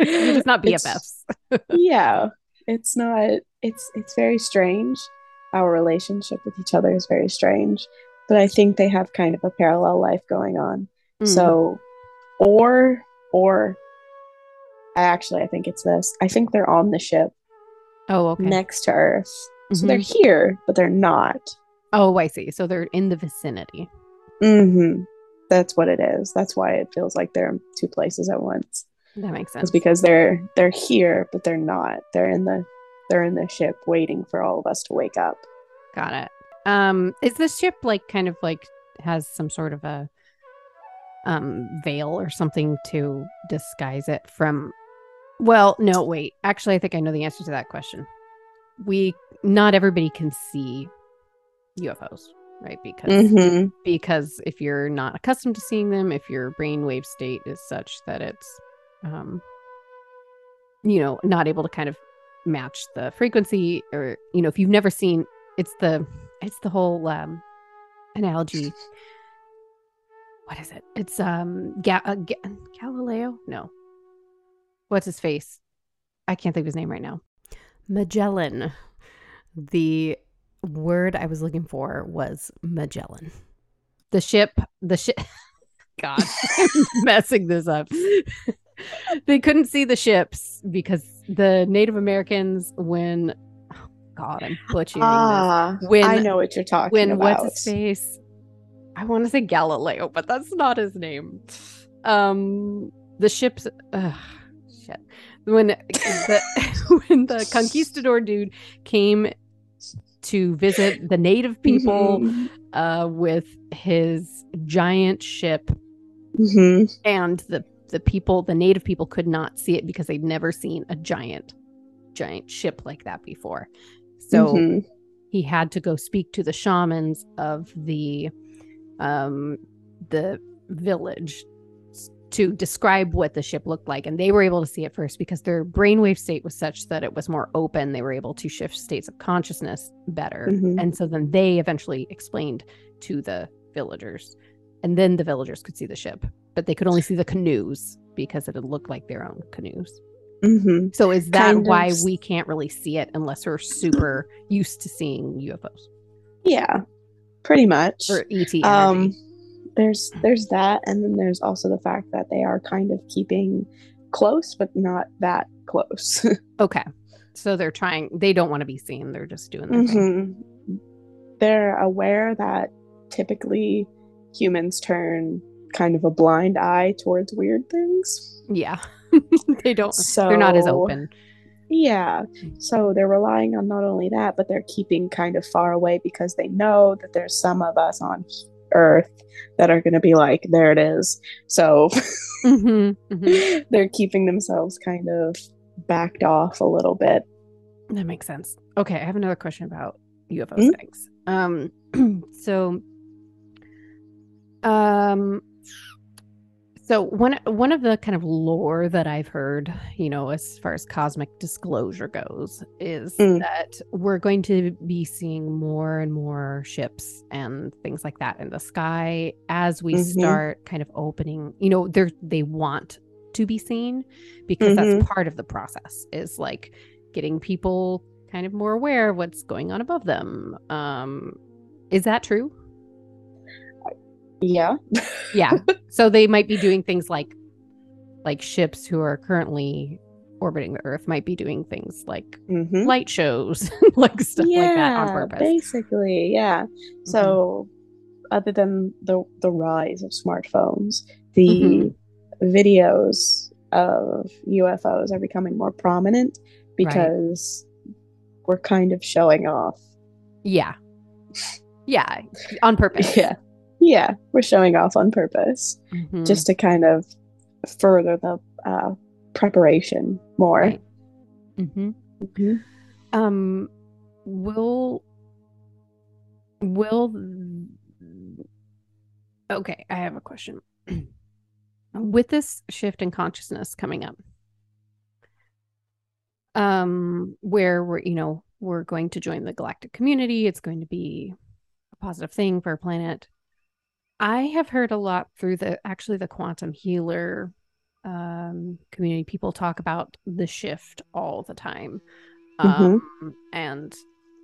It's not B F Fs. It's, yeah, it's not, it's, it's very strange. Our relationship with each other is very strange. But I think they have kind of a parallel life going on. Mm. So, or, or, actually, I think it's this. I think they're on the ship. Oh, okay. Next to Earth. Mm-hmm. So they're here, but they're not. Oh, I see. So they're in the vicinity. Mm-hmm. That's what it is. That's why it feels like they're in two places at once. That makes sense. It's because they're they're here, but they're not. They're in the they're in the ship, waiting for all of us to wake up. Got it. Um, is this ship like kind of like has some sort of a um veil or something to disguise it from? Well, no, wait. Actually, I think I know the answer to that question. We not everybody can see U F Os, right? Because mm-hmm. because if you're not accustomed to seeing them, if your brainwave state is such that it's um you know not able to kind of match the frequency, or you know if you've never seen it's the It's the whole um, analogy. What is it? It's um, Ga- uh, Ga- Galileo? No. What's his face? I can't think of his name right now. Magellan. The word I was looking for was Magellan. The ship, the ship, God, I'm messing this up. They couldn't see the ships because the Native Americans, when God, I'm butchering ah, this. When, I know what you're talking when, about. When what's his face? I want to say Galileo, but that's not his name. Um, the ships. Ugh, shit. When the when the conquistador dude came to visit the native people mm-hmm. uh, with his giant ship, mm-hmm. and the the people, the native people, could not see it because they'd never seen a giant giant ship like that before. So mm-hmm. he had to go speak to the shamans of the um, the village to describe what the ship looked like, and they were able to see it first because their brainwave state was such that it was more open. They were able to shift states of consciousness better, mm-hmm. and so then they eventually explained to the villagers, And then the villagers could see the ship, but they could only see the canoes because it looked like their own canoes. Mm-hmm. So is that kind why of... we can't really see it unless we're super used to seeing U F Os? Yeah, pretty much. Or E T energy. Um, there's, there's that. And then there's also the fact that they are kind of keeping close, but not that close. Okay. So they're trying, they don't want to be seen. They're just doing their mm-hmm. thing. They're aware that typically humans turn kind of a blind eye towards weird things. Yeah. They don't, so, they're not as open. Yeah. So they're relying on not only that, but they're keeping kind of far away because they know that there's some of us on Earth that are going to be like, there it is. So mm-hmm, mm-hmm. they're keeping themselves kind of backed off a little bit. That makes sense. Okay. I have another question about U F O mm-hmm. things. Um, so, um, so one one of the kind of lore that I've heard, you know, as far as cosmic disclosure goes, is mm. that we're going to be seeing more and more ships and things like that in the sky as we mm-hmm. start kind of opening. You know, they they want to be seen because mm-hmm. that's part of the process, is like getting people kind of more aware of what's going on above them. Um, is that true? Yeah. Yeah. So they might be doing things like, like ships who are currently orbiting the Earth might be doing things like mm-hmm. light shows, like stuff yeah, like that on purpose. Basically, yeah. Mm-hmm. So other than the the rise of smartphones, the mm-hmm. videos of U F Os are becoming more prominent because. Right. We're kind of showing off. Yeah. Yeah. On purpose. Yeah. Yeah. We're showing off on purpose mm-hmm. just to kind of further the uh, preparation more. Right. Mm-hmm. Mm-hmm. Um, will, will, okay. I have a question. With this shift in consciousness coming up, um where we're you know we're going to join the galactic community, it's going to be a positive thing for our planet. I have heard a lot through the actually the quantum healer um community. People talk about the shift all the time, um mm-hmm. and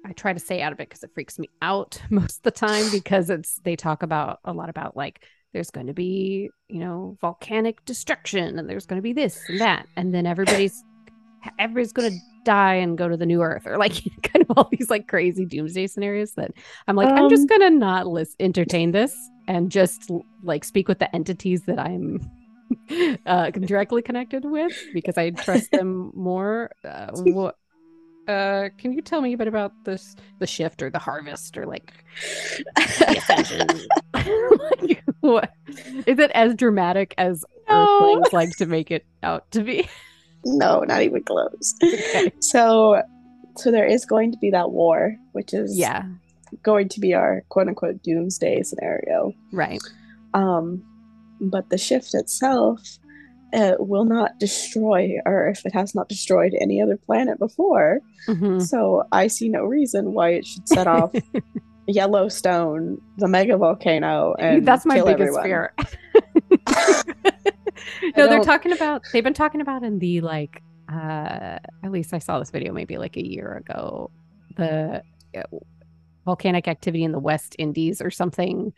I try to stay out of it because it freaks me out most of the time, because it's they talk about a lot about like there's going to be you know volcanic destruction and there's going to be this and that, and then everybody's everybody's going to die and go to the new Earth, or like kind of all these like crazy doomsday scenarios that I'm like, um, I'm just going to not list, entertain this and just like speak with the entities that I'm uh, directly connected with because I trust them more. Uh, what, uh, can you tell me a bit about this, the shift or the harvest or like the ascension? Like, what? Is it as dramatic as no. Earthlings like to make it out to be? No, not even close. Okay. So, so there is going to be that war, which is yeah. going to be our quote unquote doomsday scenario. Right. Um, but the shift itself uh, will not destroy Earth. It has not destroyed any other planet before. Mm-hmm. So I see no reason why it should set off Yellowstone, the mega volcano, and that's my kill biggest everyone. Fear. No, they're talking about, they've been talking about in the like, uh, at least I saw this video maybe like a year ago, the uh, volcanic activity in the West Indies or something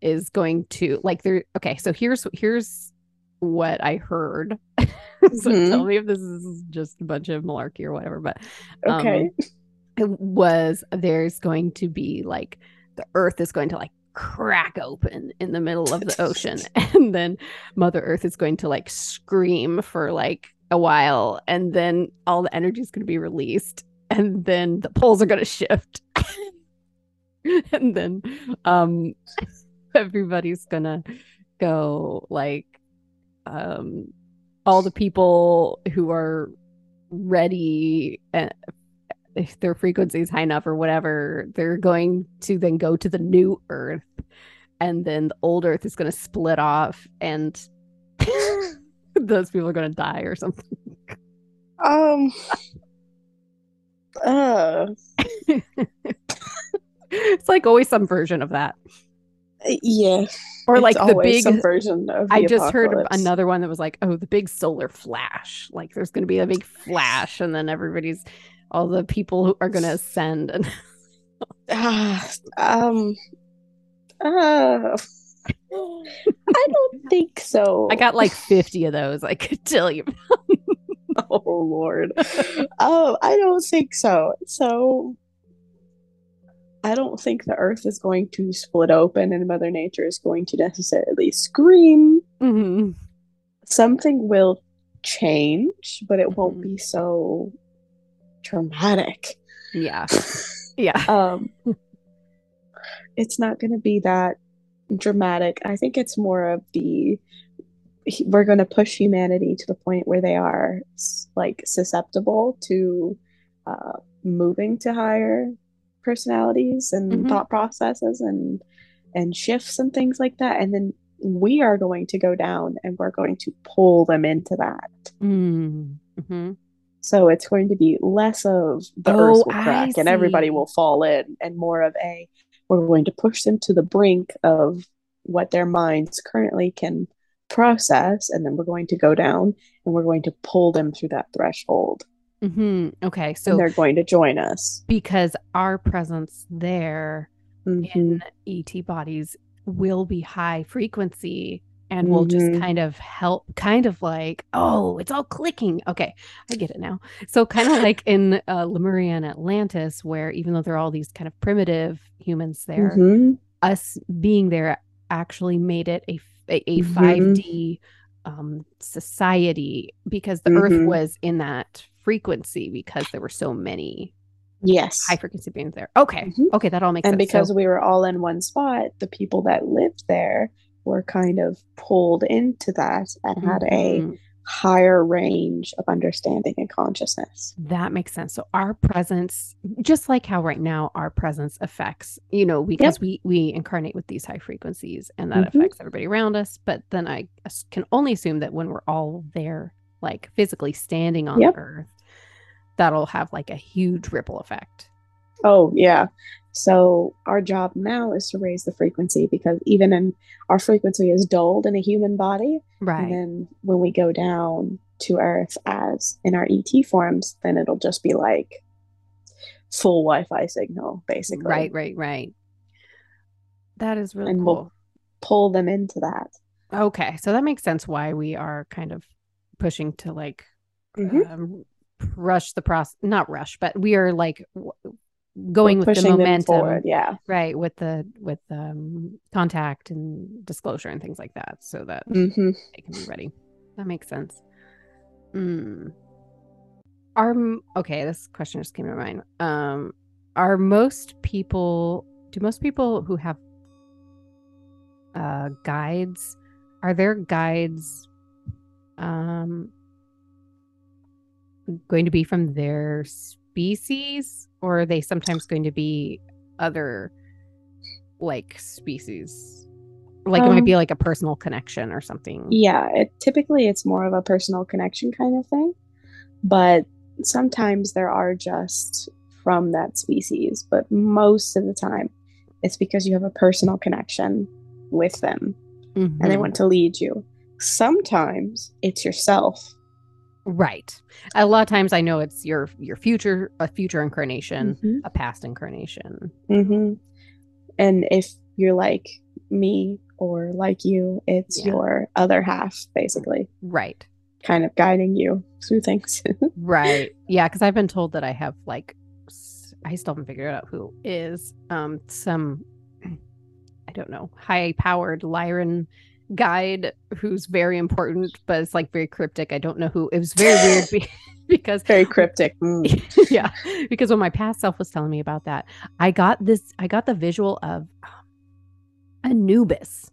is going to like, they're, okay, so here's, here's what I heard. So mm-hmm. tell me if this is just a bunch of malarkey or whatever, but um, okay. It was, there's going to be like, the Earth is going to like crack open in the middle of the ocean, and then Mother Earth is going to like scream for like a while, and then all the energy is going to be released, and then the poles are going to shift, and then um everybody's gonna go like um all the people who are ready and if their frequency is high enough or whatever, they're going to then go to the new Earth, and then the old Earth is going to split off, and those people are going to die or something. Um. Uh. It's like always some version of that. Yeah. Or like the big version of the I just apocalypse. Heard another one that was like, oh, the big solar flash. Like there's going to be a big flash, and then everybody's all the people who are going to ascend and uh, um uh, I don't think so. I got like fifty of those. I could tell you. Oh Lord. Oh, I don't think so. So I don't think the earth is going to split open and Mother Nature is going to necessarily scream. Mm-hmm. Something will change, but it won't be so traumatic. Yeah. Yeah. um, it's not going to be that dramatic. I think it's more of the, we're going to push humanity to the point where they are like susceptible to uh, moving to higher personalities and mm-hmm. thought processes and and shifts and things like that, and then we are going to go down and we're going to pull them into that. Mm-hmm. So it's going to be less of the oh, earth will crack and everybody will fall in, and more of a we're going to push them to the brink of what their minds currently can process, and then we're going to go down and we're going to pull them through that threshold. Mm-hmm. Okay, so and they're going to join us because our presence there mm-hmm. in E T bodies will be high frequency, and mm-hmm. will just kind of help, kind of like, oh, it's all clicking. Okay, I get it now. So kind of like in uh, Lemuria and Atlantis, where even though there are all these kind of primitive humans there, mm-hmm. us being there actually made it a a, a mm-hmm. five D um, society, because the mm-hmm. Earth was in that frequency because there were so many yes high frequency beings there. Okay. Mm-hmm. Okay, that all makes and sense. And because so- we were all in one spot, the people that lived there were kind of pulled into that and mm-hmm. had a higher range of understanding and consciousness. That makes sense. So our presence, just like how right now our presence affects, you know, because yep. we we incarnate with these high frequencies, and that mm-hmm. affects everybody around us. But then I can only assume that when we're all there, like physically standing on yep. the earth, that'll have like a huge ripple effect. Oh yeah. So our job now is to raise the frequency, because even in our frequency is dulled in a human body. Right. And then when we go down to earth as in our E T forms, then it'll just be like full Wi-Fi signal, basically. Right, right, right. That is really and cool. We'll pull them into that. Okay. So that makes sense why we are kind of pushing to like mm-hmm. um, rush the process, not rush, but we are like w- going We're with the momentum forward, yeah, right, with the with um contact and disclosure and things like that, so that mm-hmm. it can be ready. That makes sense. Mm. Our okay, this question just came to mind. Um, are most people do most people who have uh guides are their guides? Um, going to be from their species, or are they sometimes going to be other like species? Like um, it might be like a personal connection or something. Yeah, it, typically it's more of a personal connection kind of thing, but sometimes there are just from that species. But most of the time, it's because you have a personal connection with them, mm-hmm. and they want to lead you. Sometimes it's yourself, right? A lot of times I know it's your your future a future incarnation, mm-hmm. a past incarnation, mm-hmm. and if you're like me or like you, it's yeah. your other half, basically, right, kind of guiding you through things. Right, yeah, because I've been told that I have like I still haven't figured out who is um some I don't know high powered Lyran guide who's very important, but it's like very cryptic. I don't know who. It was very weird be- because very cryptic. Mm. Yeah, because when my past self was telling me about that, I got this. I got the visual of Anubis,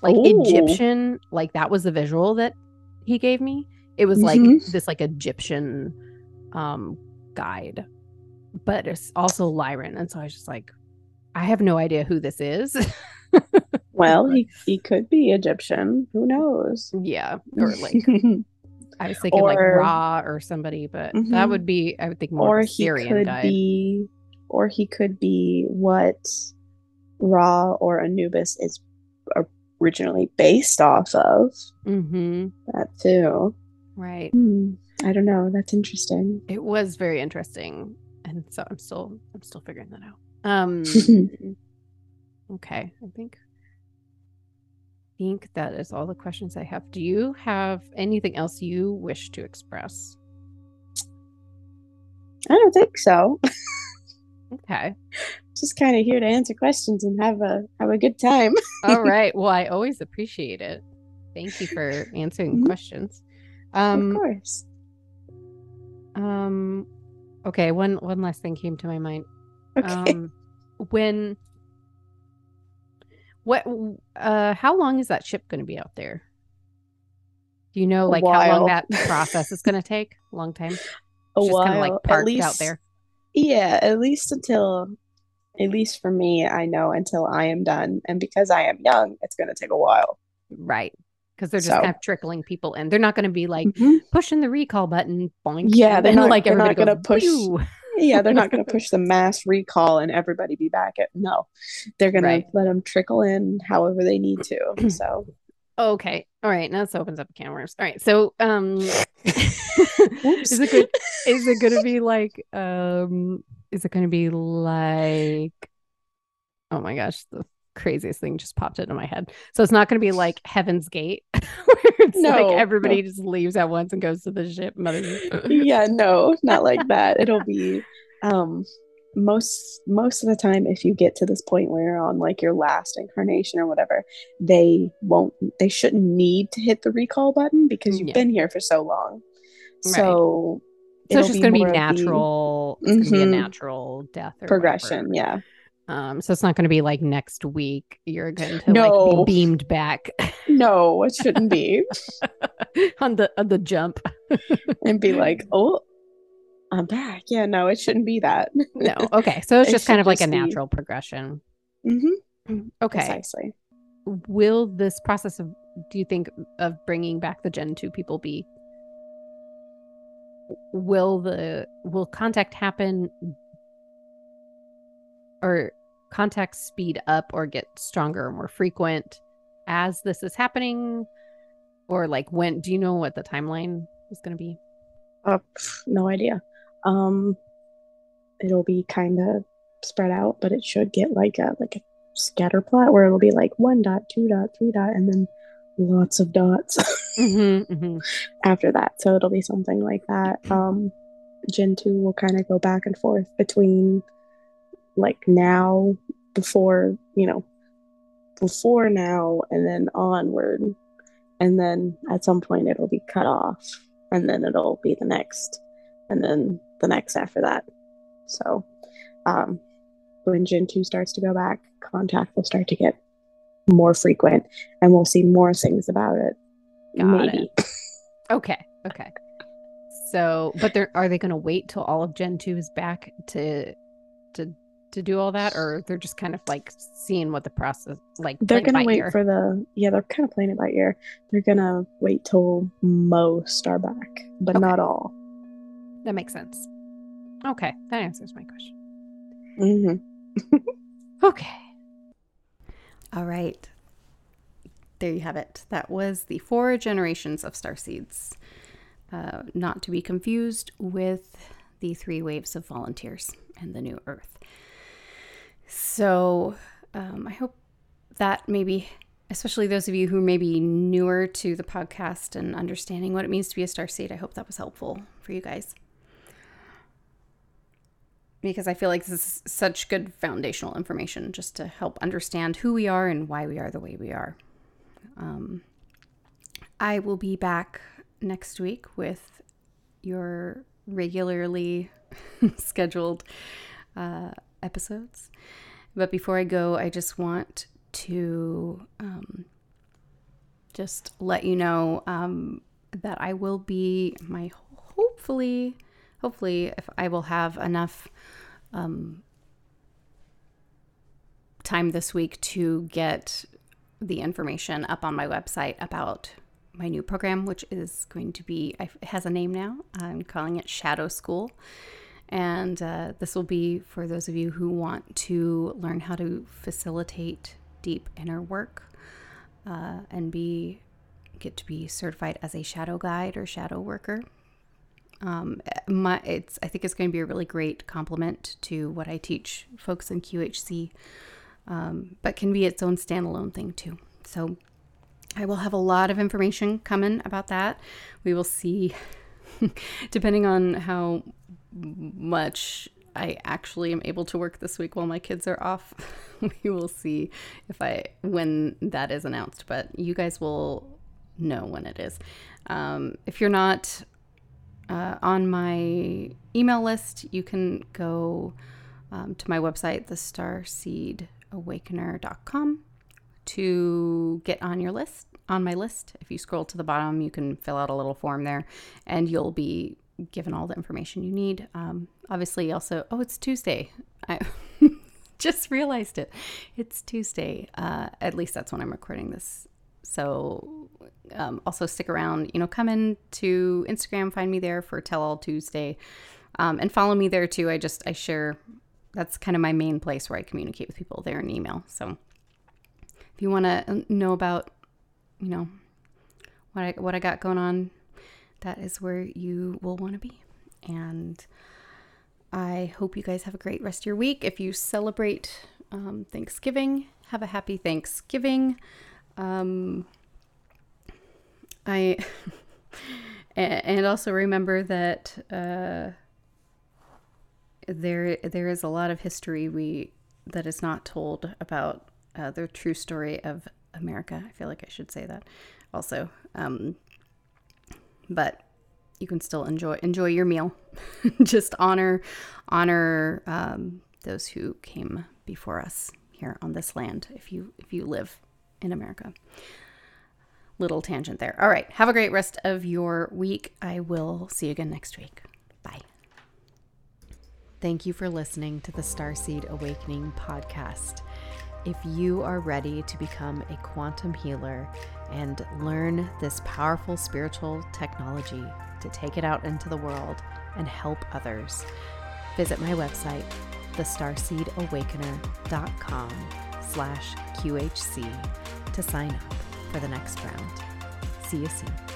like Ooh. Egyptian. Like that was the visual that he gave me. It was like mm-hmm. this, like Egyptian um, guide, but it's also Lyran, and so I was just like, I have no idea who this is. Well, he, he could be Egyptian. Who knows? Yeah. Or like, I was thinking or, like Ra or somebody, but mm-hmm. that would be, I would think more or of a Syrian he could guide. Be, or he could be what Ra or Anubis is originally based off of. Mm-hmm. That too. Right. Hmm. I don't know. That's interesting. It was very interesting. And so I'm still, I'm still figuring that out. Um, okay. I think, I think that is all the questions I have. Do you have anything else you wish to express? I don't think so. Okay. Just kind of here to answer questions and have a, have a good time. All right. Well, I always appreciate it. Thank you for answering mm-hmm. questions. Um, of course. Um, okay. One, one last thing came to my mind. Okay. Um, when, what, uh, how long is that ship going to be out there? Do you know, like, how long that process is going to take? A long time? It's a just while. Kind of like parked least, out there. Yeah. At least until, at least for me, I know until I am done. And because I am young, it's going to take a while. Right. Because they're just so. kind of trickling people in. They're not going to be like mm-hmm. pushing the recall button. Boink, yeah, they're not, like, they're not going to push. Woo. Yeah, they're not going to push the mass recall and everybody be back at. No, they're going right. to let them trickle in however they need to. So, okay, all right. Now this opens up the cameras. All right, so um, is it good? Is it going to be like um? Is it going to be like? Oh my gosh. The- craziest thing just popped into my head. So it's not going to be like Heaven's Gate where it's no, like everybody no. just leaves at once and goes to the ship mothership. Yeah, no, not like that. It'll be um most most of the time, if you get to this point where you're on like your last incarnation or whatever, they won't they shouldn't need to hit the recall button because you've yeah. been here for so long. Right. So so it's just going to be natural the, it's mm-hmm, gonna be a natural death or progression, whatever. Yeah. Um, so it's not going to be like next week you're going to no. like be beamed back. No, it shouldn't be on the on the jump and be like, oh, I'm back. Yeah, no, it shouldn't be that. No, okay, so it's it just kind of like a natural be... progression. Mm-hmm. Okay, precisely. Will this process of do you think of bringing back the Gen two people be? Will the will contact happen? Or contacts speed up or get stronger or more frequent as this is happening? Or like when, do you know what the timeline is going to be? Uh, no idea. Um, it'll be kind of spread out, but it should get like a, like a scatter plot where it'll be like one dot, two dot, three dot, and then lots of dots mm-hmm, mm-hmm. after that. So it'll be something like that. Um, Gen two will kind of go back and forth between like now, before, you know, before now, and then onward, and then at some point it'll be cut off, and then it'll be the next, and then the next after that. So um when Gen two starts to go back, contact will start to get more frequent and we'll see more things about it. Got maybe it. okay okay so but they're are they going to wait till all of Gen two is back to to to do all that, or they're just kind of like seeing what the process like they're gonna wait year. for the yeah they're kind of playing it by ear. They're gonna wait till most are back, but okay. not all. That makes sense. Okay, that answers my question. Mm-hmm. Okay, all right, there you have it. That was the four generations of Starseeds, uh, not to be confused with the Three Waves of Volunteers and the New Earth. So um, I hope that maybe, especially those of you who may be newer to the podcast and understanding what it means to be a starseed, I hope that was helpful for you guys. Because I feel like this is such good foundational information just to help understand who we are and why we are the way we are. Um, I will be back next week with your regularly scheduled uh, episodes. But before I go, I just want to um, just let you know um, that I will be my hopefully, hopefully if I will have enough um, time this week to get the information up on my website about my new program, which is going to be, it has a name now. I'm calling it Shadow School. And uh, this will be for those of you who want to learn how to facilitate deep inner work uh, and be get to be certified as a shadow guide or shadow worker. Um, my, it's I think it's going to be a really great complement to what I teach folks in Q H C, um, but can be its own standalone thing too. So I will have a lot of information coming about that. We will see, depending on how much I actually am able to work this week while my kids are off. We will see if I when that is announced, but you guys will know when it is. Um, if you're not Uh, on my email list, you can go um, to my website, the starseed awakener dot com, to get on your list, on my list. If you scroll to the bottom, you can fill out a little form there, and you'll be given all the information you need. Um, obviously, also, oh, it's Tuesday. I just realized it. It's Tuesday. Uh, at least that's when I'm recording this. So um, also stick around, you know, come in to Instagram, find me there for Tell-All Tuesday, um, and follow me there too. I just, I share, that's kind of my main place where I communicate with people there in email. So if you want to know about, you know, what I, what I got going on, that is where you will want to be. And I hope you guys have a great rest of your week. If you celebrate um, Thanksgiving, have a happy Thanksgiving. Um, I, and also remember that, uh, there, there is a lot of history we, that is not told about, uh, the true story of America. I feel like I should say that also. Um, but you can still enjoy, enjoy your meal. Just honor, honor, um, those who came before us here on this land. If you, if you live in America. Little tangent there. All right. Have a great rest of your week. I will see you again next week. Bye. Thank you for listening to the Starseed Awakening podcast. If you are ready to become a quantum healer and learn this powerful spiritual technology to take it out into the world and help others, visit my website, the starseed awakener dot com slash Q H C to sign up for the next round. See you soon.